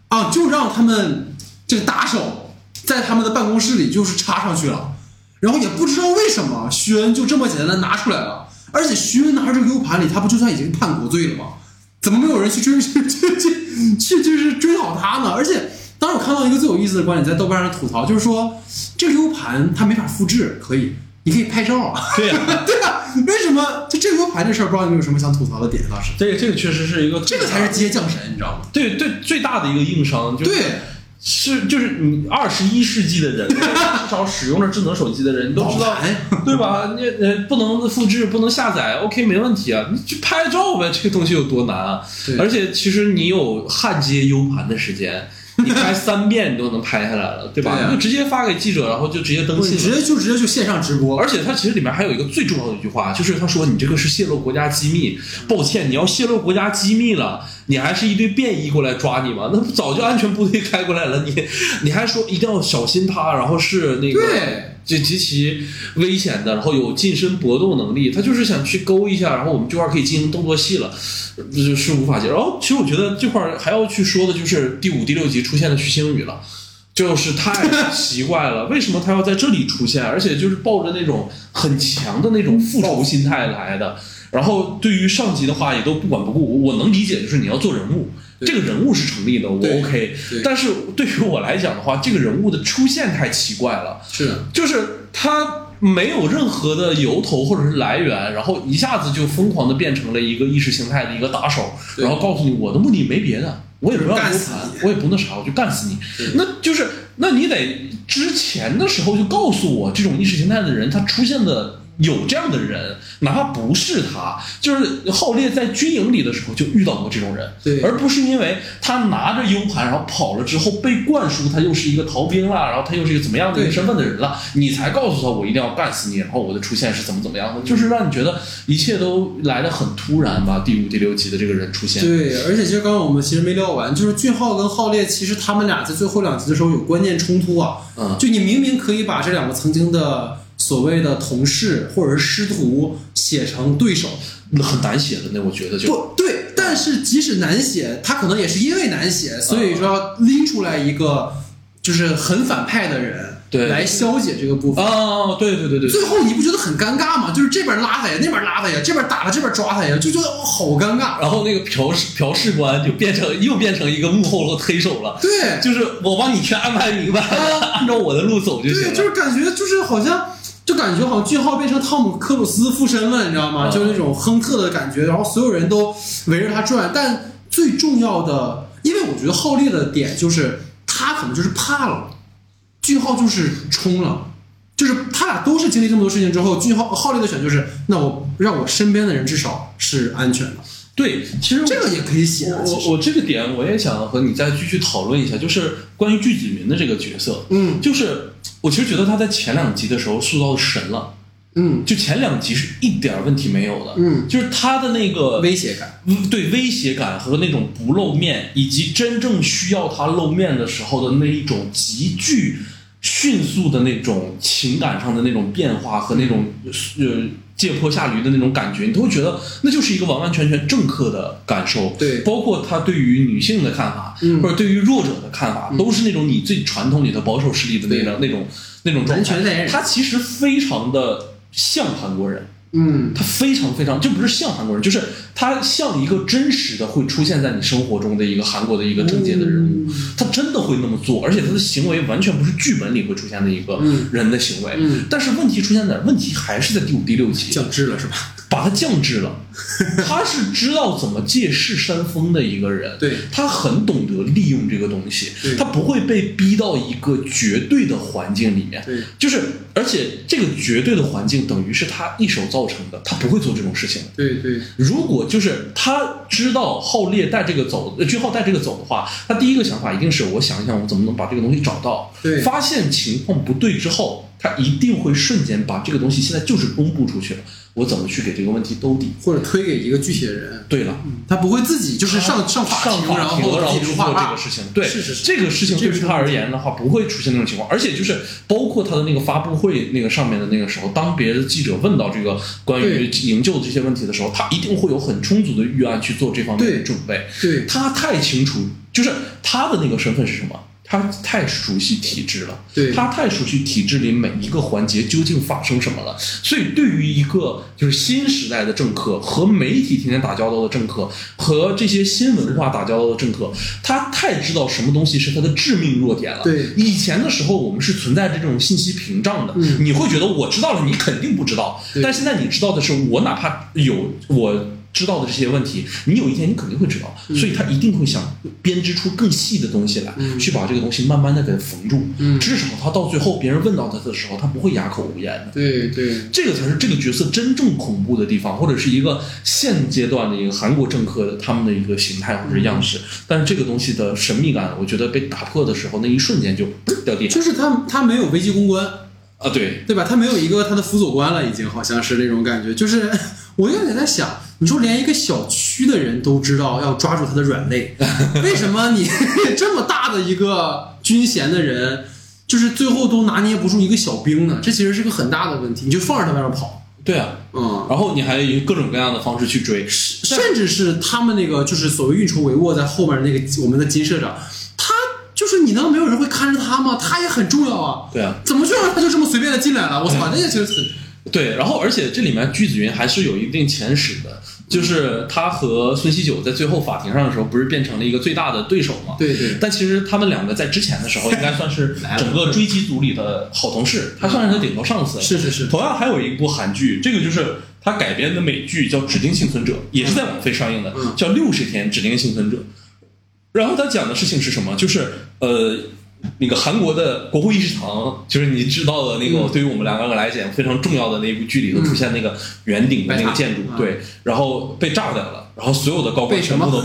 啊，就让他们这个打手在他们的办公室里就是插上去了，然后也不知道为什么徐恩就这么简单的拿出来了，而且徐恩拿着这个 U 盘里，他不就算已经判国罪了吗？怎么没有人去追去去去去就是追讨他呢？而且当时我看到一个最有意思的观点，在豆瓣上吐槽，就是说这个 U 盘它没法复制，可以，你可以拍照啊，对呀、啊，对啊，为什么就这个 U 盘这事儿，不知道你有什么想吐槽的点？当时这个这个确实是一个，这个才是接降神，你知道吗？对对，最大的一个硬伤、就是、对。是，就是你二十一世纪的人，至少使用着智能手机的人，你都知道，对吧？你呃不能复制，不能下载 ，OK 没问题啊，你去拍照呗，这个东西有多难啊？而且其实你有焊接 U 盘的时间，你拍三遍你都能拍下来了，对吧？对啊、你就直接发给记者，然后就直接登信了，直接就直接就线上直播。而且它其实里面还有一个最重要的一句话，就是他说你这个是泄露国家机密，抱歉，你要泄露国家机密了。你还是一堆便衣过来抓你吗？那不早就安全部队开过来了，你你还说一定要小心他，然后是那个就极其危险的，然后有近身搏斗能力，他就是想去勾一下，然后我们这块可以进行动作戏了，就是无法解。然后其实我觉得这块还要去说的就是第五、第六集出现的徐星宇了，就是太奇怪了，为什么他要在这里出现？而且就是抱着那种很强的那种复仇心态来的。然后对于上级的话也都不管不顾，我能理解，就是你要做人物，这个人物是成立的，我 OK。但是对于我来讲的话，这个人物的出现太奇怪了，是，就是他没有任何的由头或者是来源，然后一下子就疯狂的变成了一个意识形态的一个打手，然后告诉你我的目的没别的，我也不要干死你，我也不那啥，我就干死你。那就是，那你得之前的时候就告诉我，这种意识形态的人他出现的。有这样的人，哪怕不是他，就是浩烈在军营里的时候就遇到过这种人，对，而不是因为他拿着 U 盘然后跑了之后被灌输他又是一个逃兵啦，然后他又是一个怎么样的一个身份的人了，你才告诉他我一定要干死你，然后我的出现是怎么怎么样的，就是让你觉得一切都来得很突然吧。第五、第六集的这个人出现，对，而且其实刚刚我们其实没聊完，就是俊浩跟浩烈其实他们俩在最后两集的时候有关键冲突啊，嗯，就你明明可以把这两个曾经的。所谓的同事或者是师徒写成对手，那很难写的，那我觉得就不对。但是即使难写，他可能也是因为难写，所以说拎出来一个就是很反派的人，对，来消解这个部分。哦，对对对对。最后你不觉得很尴尬吗？就是这边拉他呀，那边拉他呀，这边打他，这边抓他呀，就觉得好尴尬。然后那个朴事朴事官就变成又变成一个幕后的黑手了。对，就是我帮你全安排明白了，啊、按照我的路走就行了。对，就是感觉就是好像。就感觉好像俊昊变成汤姆·克鲁斯附身了，你知道吗？就是那种亨特的感觉，然后所有人都围着他转。但最重要的，因为我觉得浩烈的点就是他可能就是怕了，俊昊就是冲了，就是他俩都是经历这么多事情之后，俊昊浩烈的选就是，那我让我身边的人至少是安全的。对，其实这个也可以写、啊。我我这个点我也想和你再继续讨论一下，就是关于具子云的这个角色，嗯，就是。我其实觉得他在前两集的时候塑造神了，嗯，就前两集是一点问题没有的，嗯，就是他的那个威胁感，嗯，对威胁感和那种不露面，以及真正需要他露面的时候的那一种急剧迅速的那种情感上的那种变化和那种呃借坡下驴的那种感觉，你都会觉得那就是一个完完全全政客的感受，对，包括他对于女性的看法，嗯，或者对于弱者的看法，嗯，都是那种你最传统里的保守势力的那种那种那种状态。他其实非常的像韩国人，嗯，他非常非常就不是像韩国人，就是他像一个真实的会出现在你生活中的一个韩国的一个政界的人物，嗯，他真的会那么做，而且他的行为完全不是剧本里会出现的一个人的行为，嗯嗯，但是问题出现在哪？问题还是在第五第六集降智了是吧？把他降智了他是知道怎么借势煽风的一个人，对，他很懂得利用这个东西，他不会被逼到一个绝对的环境里面，对，就是而且这个绝对的环境等于是他一手造成的，他不会做这种事情，对对，如如果就是他知道浩烈带这个走，俊昊带这个走的话，他第一个想法一定是我想一想我怎么能把这个东西找到。对，发现情况不对之后，他一定会瞬间把这个东西现在就是公布出去了。我怎么去给这个问题兜底，或者推给一个具体的人？对了，嗯，他不会自己就是上上法庭，然后然后去做这个事情。对，是是是，这个事情对于他而言的话，不会出现那种情况。而且就是包括他的那个发布会那个上面的那个时候，当别的记者问到这个关于营救这些问题的时候，他一定会有很充足的预案去做这方面的准备。对，对，他太清楚，就是他的那个身份是什么。他太熟悉体制了，对，他太熟悉体制里每一个环节究竟发生什么了，所以对于一个就是新时代的政客和媒体天天打交道的政客和这些新文化打交道的政客，他太知道什么东西是他的致命弱点了。对，以前的时候我们是存在着这种信息屏障的，嗯，你会觉得我知道了，你肯定不知道，但现在你知道的是，我哪怕有我。知道的这些问题，你有一天你肯定会知道，嗯，所以他一定会想编织出更细的东西来，嗯，去把这个东西慢慢的给缝住，嗯，至少他到最后别人问到他的时候，他不会哑口无言的。对对，这个才是这个角色真正恐怖的地方，或者是一个现阶段的一个韩国政客的他们的一个形态或者样式，嗯，但是这个东西的神秘感，我觉得被打破的时候，那一瞬间就掉地，就是他他没有危机公关啊，对对吧？他没有一个他的辅佐官了，已经好像是那种感觉，就是我有点在想。你说连一个小区的人都知道要抓住他的软肋，为什么你这么大的一个军衔的人，就是最后都拿捏不住一个小兵呢？这其实是个很大的问题。你就放着他外面跑，对啊，嗯，然后你还以各种各样的方式去追，甚至是他们那个就是所谓运筹帷幄在后面那个我们的金社长，他就是你能没有人会看着他吗？他也很重要啊，对啊，怎么就让他就这么随便的进来了？我操，那其实很。对，然后而且这里面具子云还是有一定前史的，就是他和孙锡久在最后法庭上的时候，不是变成了一个最大的对手嘛？对对。但其实他们两个在之前的时候，应该算是整个追击组里的好同事，他算是他顶头上司。是是是。同样还有一部韩剧，这个就是他改编的美剧叫《指定幸存者》，也是在网飞上映的，嗯，叫《六十天指定幸存者》。然后他讲的事情是什么？就是呃。那个韩国的国会议事堂，就是你知道的那个，对于我们两个来讲非常重要的那部剧里头出现那个圆顶的那个建筑，对，然后被炸掉了，然后所有的高官全部都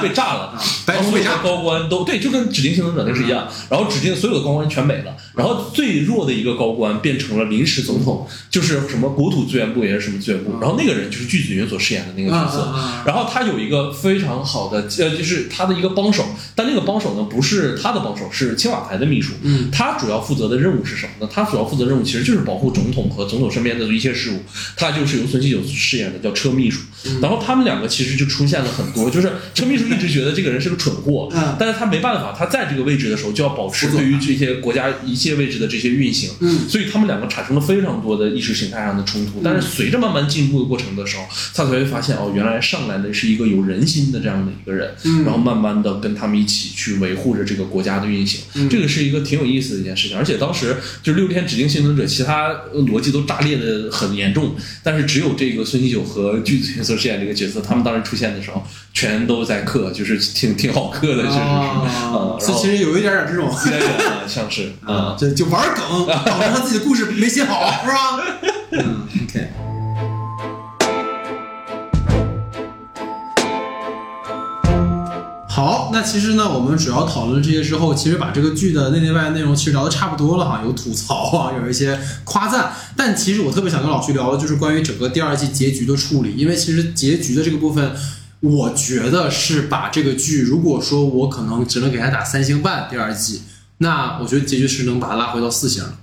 被炸了，然后所有的高官都对，就跟指定幸存者那是一样，然后指定所有的高官全没了，然后最弱的一个高官变成了临时总统，就是什么国土资源部也是什么资源部，然后那个人就是具子云所饰演的那个角色，然后他有一个非常好的呃，就是他的一个帮手，但那个帮手呢不是他的帮手，是青瓦台的秘书。嗯，他主要负责的任务是什么呢？他主要负责任务其实就是保护总统和总统身边的一切事务，他就是由孙锡久饰演的叫车秘书。嗯，然后他们两个其实就出现了很多，就是车秘书一直觉得这个人是个蠢货，嗯，但是他没办法，他在这个位置的时候就要保持对于这些国家一切位置的这些运行。嗯，所以他们两个产生了非常多的意识形态上的冲突。但是随着慢慢进步的过程的时候，他才会发现哦，原来上来的是一个有人心的这样的一个人，嗯，然后慢慢的跟他们一起去维护着这个国家的运行。嗯，这个是一个挺有意思的一件事情。而且当时就六天指定幸存者，其他逻辑都炸裂的很严重，但是只有这个孙锡久和剧组所饰演这个角色，他们当时出现的时候全都在嗑，就是挺挺好嗑的，就是啊，所以其实有一点点这种，像是啊，就就玩梗，导致他自己的故事没写好，是吧？嗯 ，OK。好，那其实呢我们主要讨论这些之后，其实把这个剧的内内外内容其实聊得差不多了哈，有吐槽啊，有一些夸赞，但其实我特别想跟老徐聊的就是关于整个第二季结局的处理。因为其实结局的这个部分，我觉得是把这个剧，如果说我可能只能给他打三星半第二季，那我觉得结局是能把它拉回到四星了。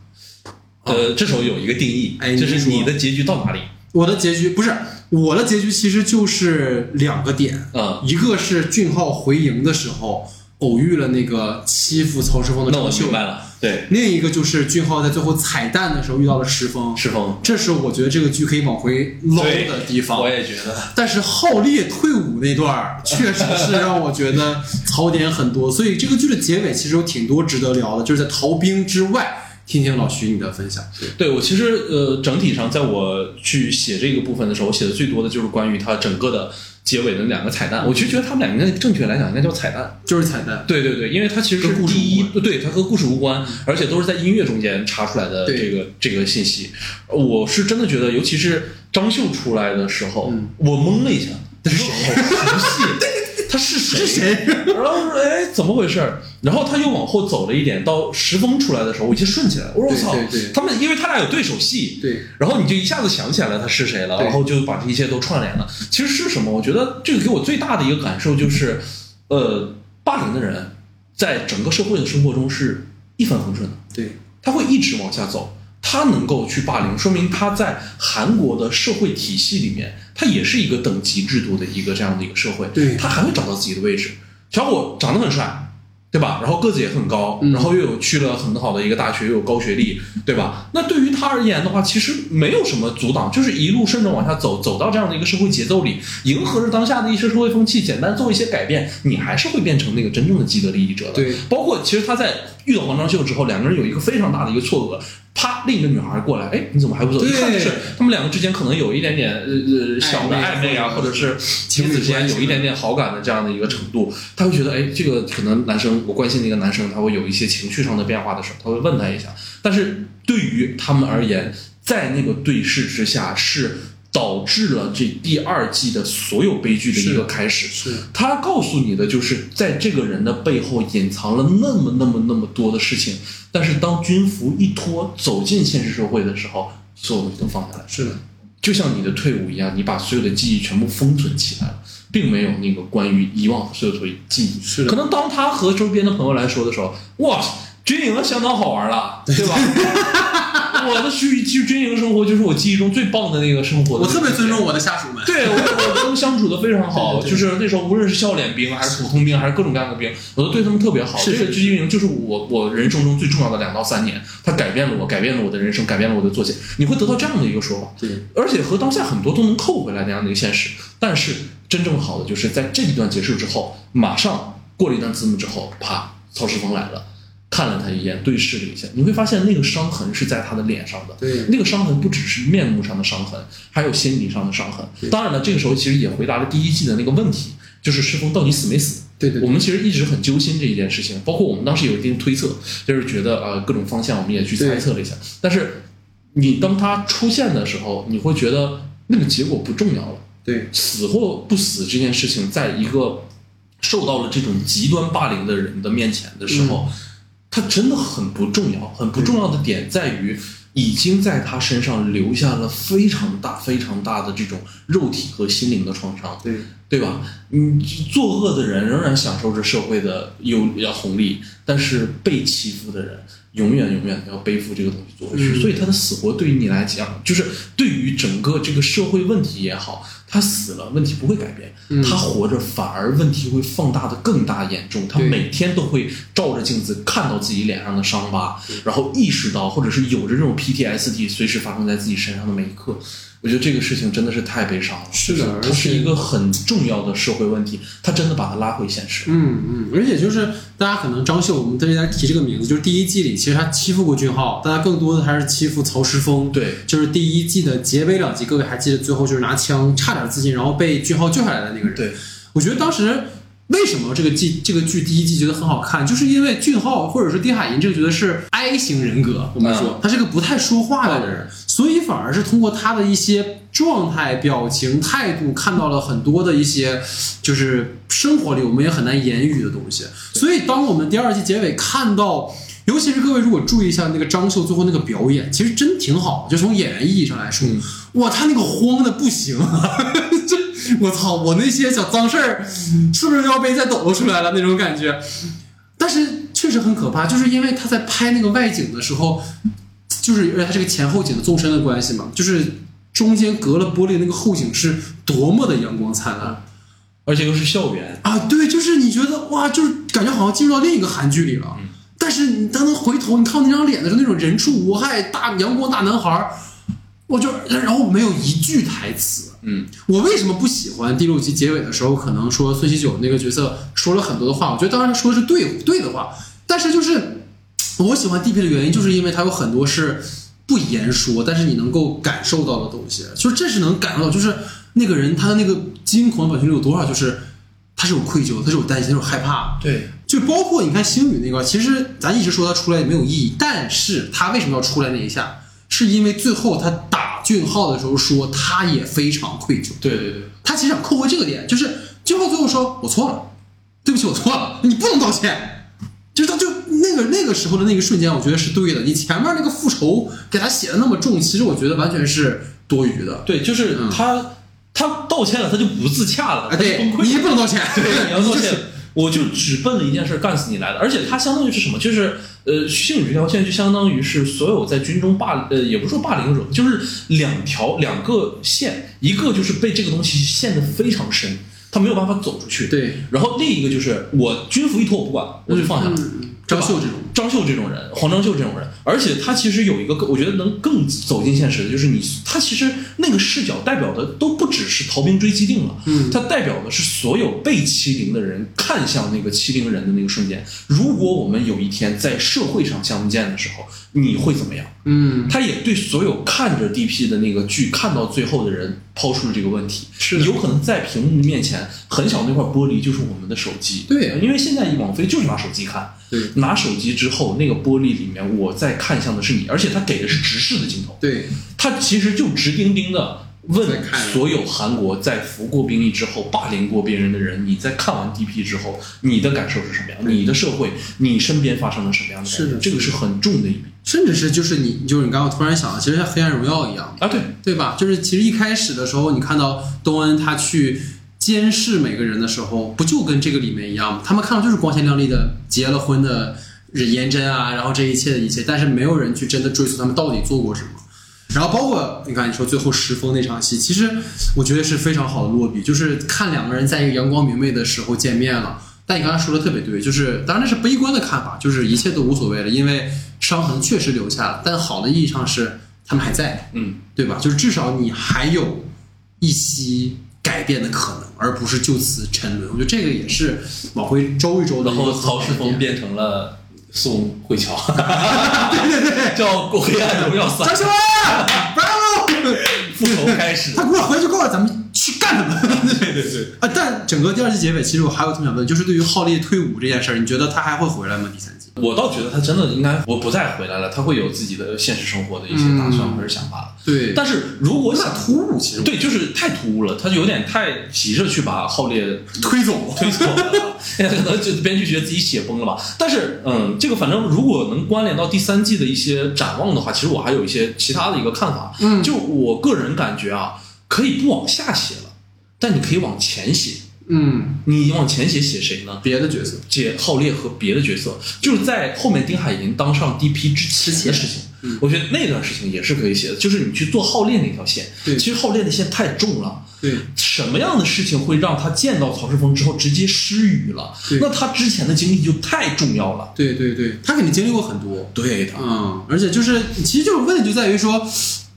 呃，这时候有一个定义，哎，就是你的结局到哪里？我的结局不是。我的结局其实就是两个点，嗯，一个是俊浩回营的时候偶遇了那个欺负曹石峰的张秀，那我明白了，对，另一个就是俊浩在最后彩蛋的时候遇到了石峰，石峰，这是我觉得这个剧可以往回捞的地方，我也觉得。但是浩烈退伍那段确实是让我觉得槽点很多，所以这个剧的结尾其实有挺多值得聊的，就是在逃兵之外。听听老徐你的分享。对，我其实呃整体上在我去写这个部分的时候，我写的最多的就是关于它整个的结尾的两个彩蛋。我其实觉得他们俩应该正确来讲应该叫彩蛋，就是彩蛋。对对对，因为它其实是第一，对，它和故事无关，而且都是在音乐中间查出来的这个这个信息。我是真的觉得，尤其是张秀出来的时候，嗯，我懵了一下，但是好熟悉。他是谁？是谁？然后说哎，怎么回事？然后他又往后走了一点，到石峰出来的时候，我一下顺起来了。我操！他们因为他俩有对手戏，对，然后你就一下子想起来了他是谁了，然后就把这一切都串联了。其实是什么？我觉得这个给我最大的一个感受就是，呃，霸凌的人在整个社会的生活中是一帆风顺的，对，他会一直往下走。他能够去霸凌，说明他在韩国的社会体系里面，他也是一个等级制度的一个这样的一个社会。对，他还会找到自己的位置。小伙长得很帅，对吧？然后个子也很高，然后又有去了很好的一个大学，又有高学历，对吧？那对于他而言的话，其实没有什么阻挡，就是一路顺着往下走，走到这样的一个社会节奏里，迎合着当下的一些社会风气，简单做一些改变，你还是会变成那个真正的既得利益者的。对，包括其实他在遇到黄章秀之后，两个人有一个非常大的一个错愕。啪！另一个女孩过来，哎，你怎么还不走？一看就是他们两个之间可能有一点点呃小的暧昧啊，或者是彼此之间有一点点好感的这样的一个程度，他会觉得，哎，这个可能男生我关心的一个男生，他会有一些情绪上的变化的时候，他会问他一下。但是对于他们而言，在那个对视之下是导致了这第二季的所有悲剧的一个开始。是，他告诉你的就是在这个人的背后隐藏了那么那么那么多的事情，但是当军服一脱走进现实社会的时候，所有东西都放下来。是的，就像你的退伍一样，你把所有的记忆全部封存起来了，并没有那个关于遗忘所有的记忆。是的，可能当他和周边的朋友来说的时候，哇，军营相当好玩了，对吧？我的去去军营生活就是我记忆中最棒的那个生活的。我特别尊重我的下属们，对，我我都相处的非常好。对对对，就是那时候无论是笑脸兵还是普通兵还是各种各样的兵，我都对他们特别好。是是是，这个军营就是我我人生中最重要的两到三年，它改变了我，改变了我的人生，改变了我的作息。你会得到这样的一个说法，对，而且和当下很多都能扣回来那样的一个现实。但是真正好的就是在这一段结束之后，马上过了一段字幕之后，啪，曹石峰来了。看了他一眼，对视了一下，你会发现那个伤痕是在他的脸上的。对，那个伤痕不只是面目上的伤痕，还有心理上的伤痕。当然了，这个时候其实也回答了第一季的那个问题，就是石峰到底死没死。对 对, 对，我们其实一直很揪心这一件事情，包括我们当时有一定推测，就是觉得呃各种方向我们也去猜测了一下。但是你当他出现的时候，你会觉得那个结果不重要了。对，死或不死这件事情，在一个受到了这种极端霸凌的人的面前的时候。嗯，它真的很不重要，很不重要的点在于已经在他身上留下了非常大非常大的这种肉体和心灵的创伤，对对吧？你作恶的人仍然享受着社会的有红利，但是被欺负的人永远永远要背负这个东西做回去、嗯、所以他的死活对于你来讲，就是对于整个这个社会问题也好，他死了问题不会改变、嗯、他活着反而问题会放大的更大严重，他每天都会照着镜子看到自己脸上的伤疤，然后意识到或者是有着这种 P T S D 随时发生在自己身上的每一刻。我觉得这个事情真的是太悲伤了，是的，它是一个很重要的社会问题，它真的把它拉回现实。嗯嗯，而且就是大家可能张秀，我们大家提这个名字，就是第一季里其实他欺负过俊浩，大家更多的还是欺负曹石峰。对，就是第一季的结尾两集，各位还记得最后就是拿枪差点自尽，然后被俊浩救下来的那个人。对，我觉得当时为什么这个剧这个剧第一季觉得很好看，就是因为俊浩或者说丁海寅这个觉得是 I 型人格，我们说他是个不太说话的人，所以反而是通过他的一些状态、表情、态度，看到了很多的一些就是生活里我们也很难言语的东西。所以当我们第二季结尾看到，尤其是各位如果注意一下那个张秀最后那个表演，其实真挺好，就从演员意义上来说、嗯、哇他那个慌的不行啊这我操我那些小脏事儿是不是要被再抖出来了那种感觉。但是确实很可怕，就是因为他在拍那个外景的时候，就是因为他这个前后景的纵深的关系嘛，就是中间隔了玻璃那个后景是多么的阳光灿烂，而且又是校园啊，对，就是你觉得哇就是感觉好像进入到另一个韩剧里了、嗯，但是你当他回头，你看到那张脸的时候，那种人畜无害、大阳光大男孩，我就然后没有一句台词。嗯，我为什么不喜欢第六集结尾的时候，可能说孙喜九那个角色说了很多的话，我觉得当然说的是对对的话，但是就是我喜欢 D P 的原因，就是因为他有很多是不言说，但是你能够感受到的东西，就是这是能感受到，就是那个人他的那个惊恐表情里有多少，就是他是有愧疚，他是有担心，他是有害怕，对。就包括你看星宇那个，其实咱一直说他出来也没有意义，但是他为什么要出来那一下，是因为最后他打俊浩的时候说他也非常愧疚，对对对，他其实想扣回这个点，就是俊浩最后说我错了，对不起我错了，你不能道歉，就是他就那个那个时候的那个瞬间，我觉得是对的，你前面那个复仇给他写的那么重，其实我觉得完全是多余的，对，就是他、嗯、他道歉了他就不自洽了，对，你也不能道歉，对，你要道歉、就是我就只奔了一件事，干死你来的。而且他相当于是什么？就是呃，性这条线就相当于是所有在军中霸呃，也不是说霸凌者，就是两条两个线，一个就是被这个东西陷得非常深，他没有办法走出去。对。然后另一个就是我军服一脱我不管，我就放下了。嗯嗯、张秀这种，张秀这种人，黄张秀这种人，而且他其实有一个，我觉得能更走进现实的就是你，他其实那个视角代表的都不只是逃兵追缉令了，嗯，他代表的是所有被欺凌的人看向那个欺凌人的那个瞬间。如果我们有一天在社会上相见的时候，你会怎么样？嗯，他也对所有看着 D P 的那个剧看到最后的人抛出了这个问题，是有可能在屏幕面前很小那块玻璃就是我们的手机，对，因为现在网飞就是拿手机看，对，拿手机之后那个玻璃里面我在看向的是你，而且他给的是直视的镜头，对，他其实就直盯盯的问所有韩国在服过兵役之后霸凌过别人的人，你在看完 D P 之后你的感受是什么样，你的社会你身边发生了什么样的感觉，是的，这个是很重的一笔，甚至是就是你就是你刚刚突然想了，其实像黑暗荣耀一样啊，对对吧，就是其实一开始的时候你看到东恩他去监视每个人的时候，不就跟这个里面一样吗？他们看到就是光鲜亮丽的结了婚的颜真啊，然后这一切的一切，但是没有人去真的追溯他们到底做过什么。然后包括你看你说最后石峰那场戏，其实我觉得是非常好的落笔，就是看两个人在一个阳光明媚的时候见面了。但你刚才说的特别对，就是当然这是悲观的看法，就是一切都无所谓了，因为伤痕确实留下了，但好的意义上是他们还在，嗯，对吧？就是至少你还有一些改变的可能，而不是就此沉沦。我觉得这个也是往回周一周的。然后曹石峰变成了宋慧乔，对对对，叫《黑暗荣耀三》。张秀啊 ，Bravo， 复仇开始。他给我回去，给我咱们去干他们。对对对。啊，但整个第二季结尾，其实我还有特别想问，就是对于浩烈退伍这件事儿，你觉得他还会回来吗？第三季？我倒觉得他真的应该我不再回来了，他会有自己的现实生活的一些打算或者想法、嗯、对，但是如果想突兀，其实对就是太突兀了，他有点太急着去把浩烈推走推走了就编剧觉得自己写崩了吧。但是嗯，这个反正如果能关联到第三季的一些展望的话，其实我还有一些其他的一个看法。嗯，就我个人感觉啊，可以不往下写了，但你可以往前写。嗯，你往前写写谁呢？别的角色，写浩烈和别的角色，就是在后面丁海寅当上 D P 之前的事情、嗯、我觉得那段事情也是可以写的，就是你去做浩烈那条线。对，其实浩烈的线太重了。对，什么样的事情会让他见到曹世峰之后直接失语了？那他之前的经历就太重要了。对对对，他肯定经历过很多。对的，嗯，而且就是其实就是问题就在于说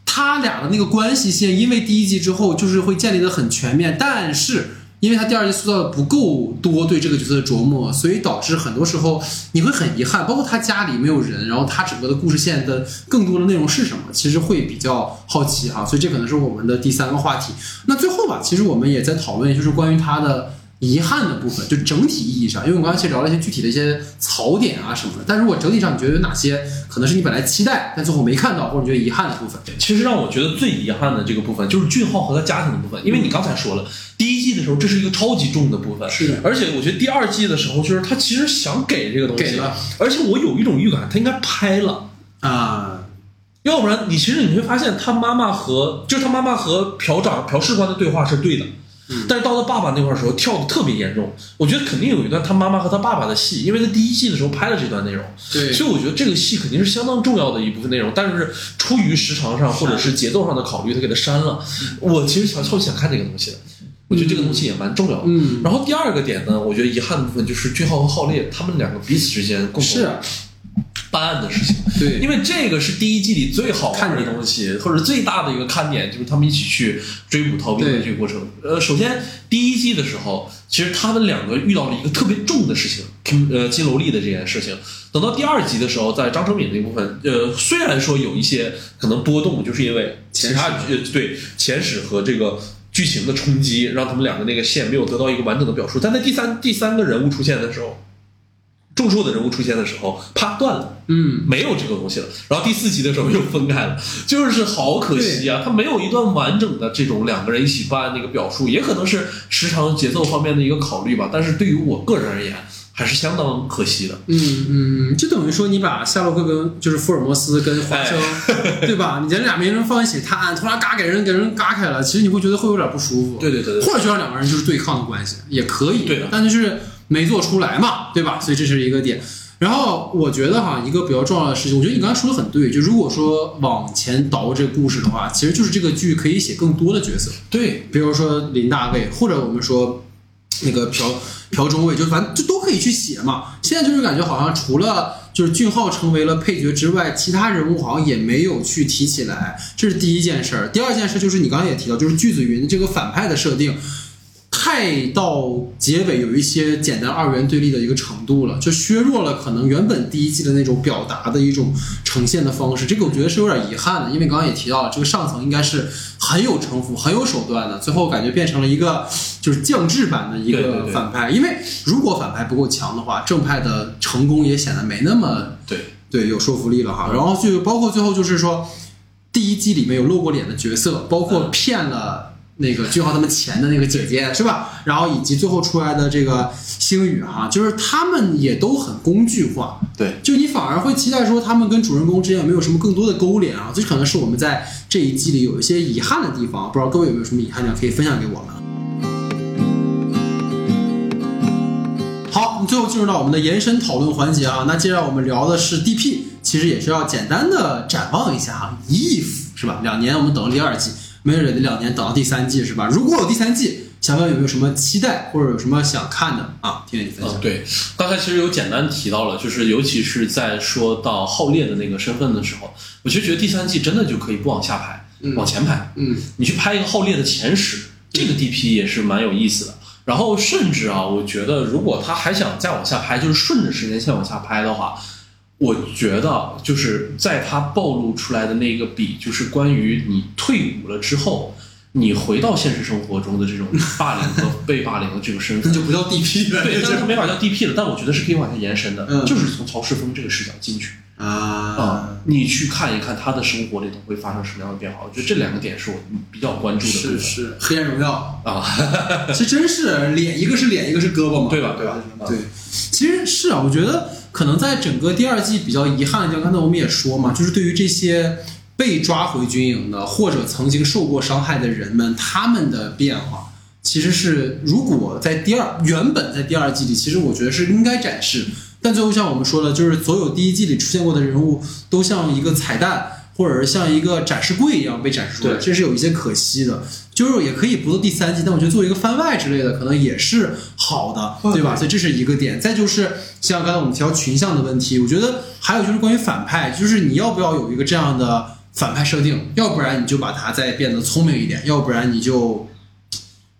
他俩的那个关系线，因为第一季之后就是会建立的很全面，但是因为他第二季塑造的不够多对这个角色的琢磨，所以导致很多时候你会很遗憾，包括他家里没有人，然后他整个的故事线的更多的内容是什么，其实会比较好奇哈、啊。所以这可能是我们的第三个话题。那最后吧，其实我们也在讨论就是关于他的遗憾的部分，就整体意义上，因为我们刚才聊了一些具体的一些槽点啊什么的，但如果整体上你觉得有哪些可能是你本来期待但最后没看到或者觉得遗憾的部分？其实让我觉得最遗憾的这个部分就是俊浩和他家庭的部分，因为你刚才说了、嗯、第一季的时候这是一个超级重的部分，是的，而且我觉得第二季的时候就是他其实想给这个东西了，而且我有一种预感他应该拍了啊、嗯，要不然你其实你会发现他妈妈和就是他妈妈和朴长朴士官的对话是对的，但是到他爸爸那块的时候跳的特别严重，我觉得肯定有一段他妈妈和他爸爸的戏，因为他第一季的时候拍了这段内容，对，所以我觉得这个戏肯定是相当重要的一部分内容，但是出于时长上或者是节奏上的考虑他给他删了。我其实超级想看这个东西的，我觉得这个东西也蛮重要的。嗯，然后第二个点呢，我觉得遗憾的部分就是俊浩和浩烈他们两个彼此之间共同办案的事情，对，因为这个是第一季里最好看的东西，或者最大的一个看点，就是他们一起去追捕逃兵的这个过程。呃，首先第一季的时候，其实他们两个遇到了一个特别重的事情，呃，金楼丽的这件事情。等到第二集的时候，在张成敏那部分，呃，虽然说有一些可能波动，就是因为其他对前史和这个剧情的冲击，让他们两个那个线没有得到一个完整的表述。但在第三第三个人物出现的时候。重硕的人物出现的时候啪断了，嗯，没有这个东西了。然后第四集的时候又分开了，就是好可惜啊，他没有一段完整的这种两个人一起办案那个表述，也可能是时长节奏方面的一个考虑吧，但是对于我个人而言还是相当可惜的。嗯嗯，就等于说你把夏洛克跟就是福尔摩斯跟华生、哎、对吧，你这俩名人放一起探案，突然嘎给人给人嘎开了，其实你会觉得会有点不舒服。对对 对, 对，或者就让两个人就是对抗的关系也可以，对，但就是没做出来嘛，对吧？所以这是一个点。然后我觉得哈，一个比较重要的事情，我觉得你刚才说的很对，就如果说往前倒这个故事的话，其实就是这个剧可以写更多的角色，对，比如说林大卫，或者我们说那个朴朴中尉，就反正就都可以去写嘛。现在就是感觉好像除了就是俊浩成为了配角之外，其他人物好像也没有去提起来，这是第一件事儿。第二件事就是你刚才也提到，就是巨子云这个反派的设定。太到结尾有一些简单二元对立的一个程度了，就削弱了可能原本第一季的那种表达的一种呈现的方式，这个我觉得是有点遗憾的，因为刚刚也提到了这个上层应该是很有城府很有手段的，最后感觉变成了一个就是降智版的一个反派。对对对，因为如果反派不够强的话，正派的成功也显得没那么对对有说服力了哈。然后就包括最后就是说第一季里面有露过脸的角色，包括骗了、嗯那个俊浩他们前的那个姐姐是吧，然后以及最后出来的这个星宇哈，就是他们也都很工具化，对，就你反而会期待说他们跟主人公之间有没有什么更多的勾连啊，这可能是我们在这一季里有一些遗憾的地方，不知道各位有没有什么遗憾可以分享给我们。好，最后进入到我们的延伸讨论环节啊，那接下来我们聊的是 D P， 其实也是要简单的展望一下哈，一 if 是吧，两年我们等了第二季，没有忍两年等到第三季是吧？如果有第三季，小朋友有没有什么期待或者有什么想看的啊？听你分享、嗯。对，刚才其实有简单提到了，就是尤其是在说到浩烈的那个身份的时候，我其实觉得第三季真的就可以不往下拍，嗯、往前拍。嗯，你去拍一个浩烈的前史，这个 D P 也是蛮有意思的。然后甚至啊，我觉得如果他还想再往下拍，就是顺着时间线往下拍的话。我觉得就是在他暴露出来的那个笔，就是关于你退伍了之后，你回到现实生活中的这种霸凌和被霸凌的这个身份，那就不叫 D P 了。对，当然没法叫 D P 了，但我觉得是可以往下延伸的，嗯、就是从曹世峰这个视角进去啊啊、嗯，你去看一看他的生活里头会发生什么样的变化。我觉得这两个点是我比较关注的。是是，黑暗荣耀啊，其实真是脸，一个是脸，一个是胳膊嘛，对吧？对吧？对，其实是啊，我觉得可能在整个第二季比较遗憾的，就刚才我们也说嘛，就是对于这些。被抓回军营的或者曾经受过伤害的人们，他们的变化其实是，如果在第二原本在第二季里，其实我觉得是应该展示，但最后像我们说了，就是所有第一季里出现过的人物都像一个彩蛋或者像一个展示柜一样被展示出来，这是有一些可惜的。就是也可以不做第三季，但我觉得做一个番外之类的可能也是好的，对吧？所以这是一个点。再就是像刚才我们提到群像的问题，我觉得还有就是关于反派，就是你要不要有一个这样的反派设定，要不然你就把他再变得聪明一点，要不然你就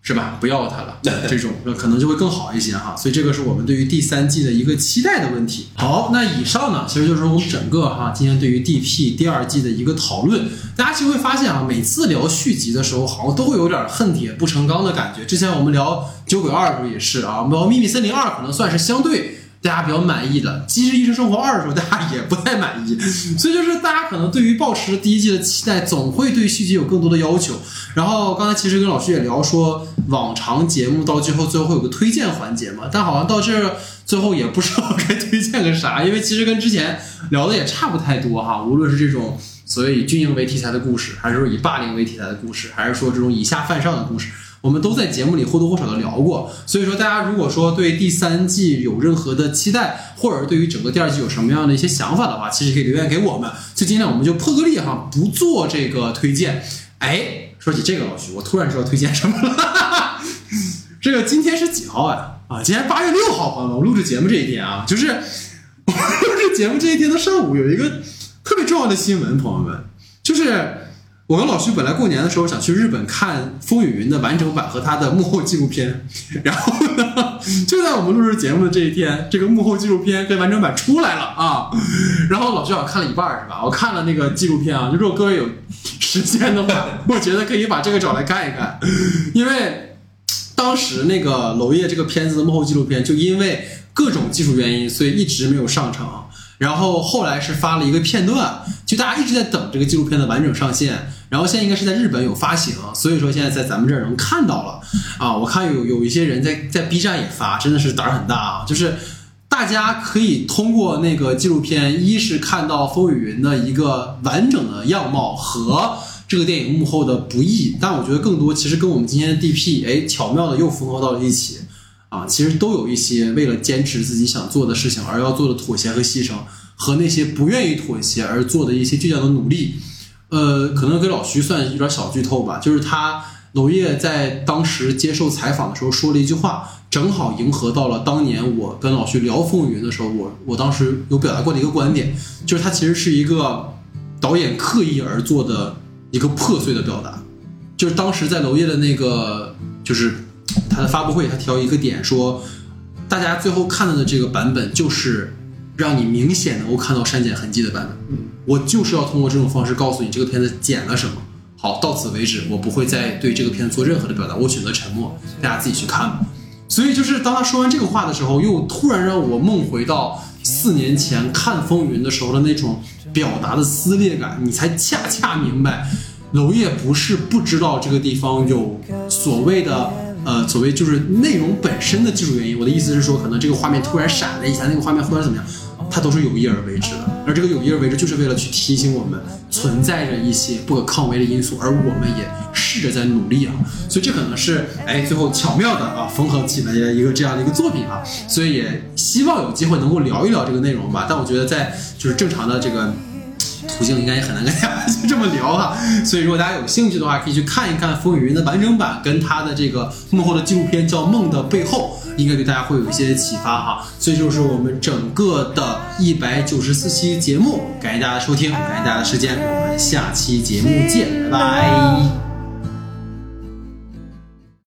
是吧不要他了，这种可能就会更好一些哈。所以这个是我们对于第三季的一个期待的问题。好，那以上呢其实就是我们整个哈今天对于 D P 第二季的一个讨论。大家其实会发现啊，每次聊续集的时候好像都会有点恨铁不成钢的感觉。之前我们聊九鬼二的时候也是啊，我们秘密森林二可能算是相对大家比较满意的，其实《医生生活二》的时候大家也不太满意，所以就是大家可能对于抱持第一季的期待，总会对续集有更多的要求。然后刚才其实跟老师也聊说，往常节目到最后最后会有个推荐环节嘛，但好像到这最后也不知道该推荐个啥，因为其实跟之前聊的也差不太多哈，无论是这种所谓以军营为题材的故事，还是说以霸凌为题材的故事，还是说这种以下犯上的故事，我们都在节目里或多或少的聊过。所以说大家如果说对第三季有任何的期待，或者对于整个第二季有什么样的一些想法的话，其实可以留言给我们。所以今天我们就破个例哈，不做这个推荐。哎，说起这个老徐，我突然知道推荐什么了。这个今天是几号啊？啊，今天八月六号，朋友们，我录制节目这一天啊，就是我录制节目这一天的上午有一个特别重要的新闻，朋友们，就是。我跟老徐本来过年的时候想去日本看《风雨云》的完整版和他的幕后纪录片，然后呢，就在我们录制节目的这一天，这个幕后纪录片跟完整版出来了啊。然后老徐好像看了一半是吧？我看了那个纪录片啊，如果各位有时间的话，我觉得可以把这个找来看一看，因为当时那个娄烨这个片子的幕后纪录片就因为各种技术原因，所以一直没有上场。然后后来是发了一个片段，就大家一直在等这个纪录片的完整上线，然后现在应该是在日本有发行，所以说现在在咱们这儿能看到了啊。我看有有一些人在在 B 站也发，真的是胆儿很大啊，就是大家可以通过那个纪录片，一是看到风雨云的一个完整的样貌和这个电影幕后的不易，但我觉得更多其实跟我们今天的 D P 哎巧妙的又缝合到了一起啊，其实都有一些为了坚持自己想做的事情而要做的妥协和牺牲，和那些不愿意妥协而做的一些倔强的努力。呃，可能给老徐算有点小剧透吧，就是他娄烨在当时接受采访的时候说了一句话，正好迎合到了当年我跟老徐聊《风云》的时候，我我当时有表达过的一个观点，就是他其实是一个导演刻意而做的一个破碎的表达，就是当时在娄烨的那个就是他的发布会，他提到一个点说，大家最后看到的这个版本就是让你明显能够看到删减痕迹的版本。我就是要通过这种方式告诉你这个片子剪了什么。好，到此为止，我不会再对这个片子做任何的表达，我选择沉默，大家自己去看吧。所以就是当他说完这个话的时候，又突然让我梦回到四年前看《风云》的时候的那种表达的撕裂感，你才恰恰明白，娄烨不是不知道这个地方有所谓的。呃，所谓就是内容本身的技术原因，我的意思是说，可能这个画面突然闪了一下，那个画面突然怎么样，它都是有意而为之的。而这个有意而为之，就是为了去提醒我们存在着一些不可抗为的因素，而我们也试着在努力啊。所以这可能是哎，最后巧妙的啊缝合起来的一个这样的一个作品啊。所以也希望有机会能够聊一聊这个内容吧。但我觉得在就是正常的这个。途径应该也很难跟大家就这么聊哈，所以如果大家有兴趣的话，可以去看一看《风雨云》的完整版，跟他的这个幕后的纪录片叫《梦的背后》，应该对大家会有一些启发哈。所以就是我们整个的一百九十四期节目，感谢大家收听，感谢大家的时间，我们下期节目见，拜拜。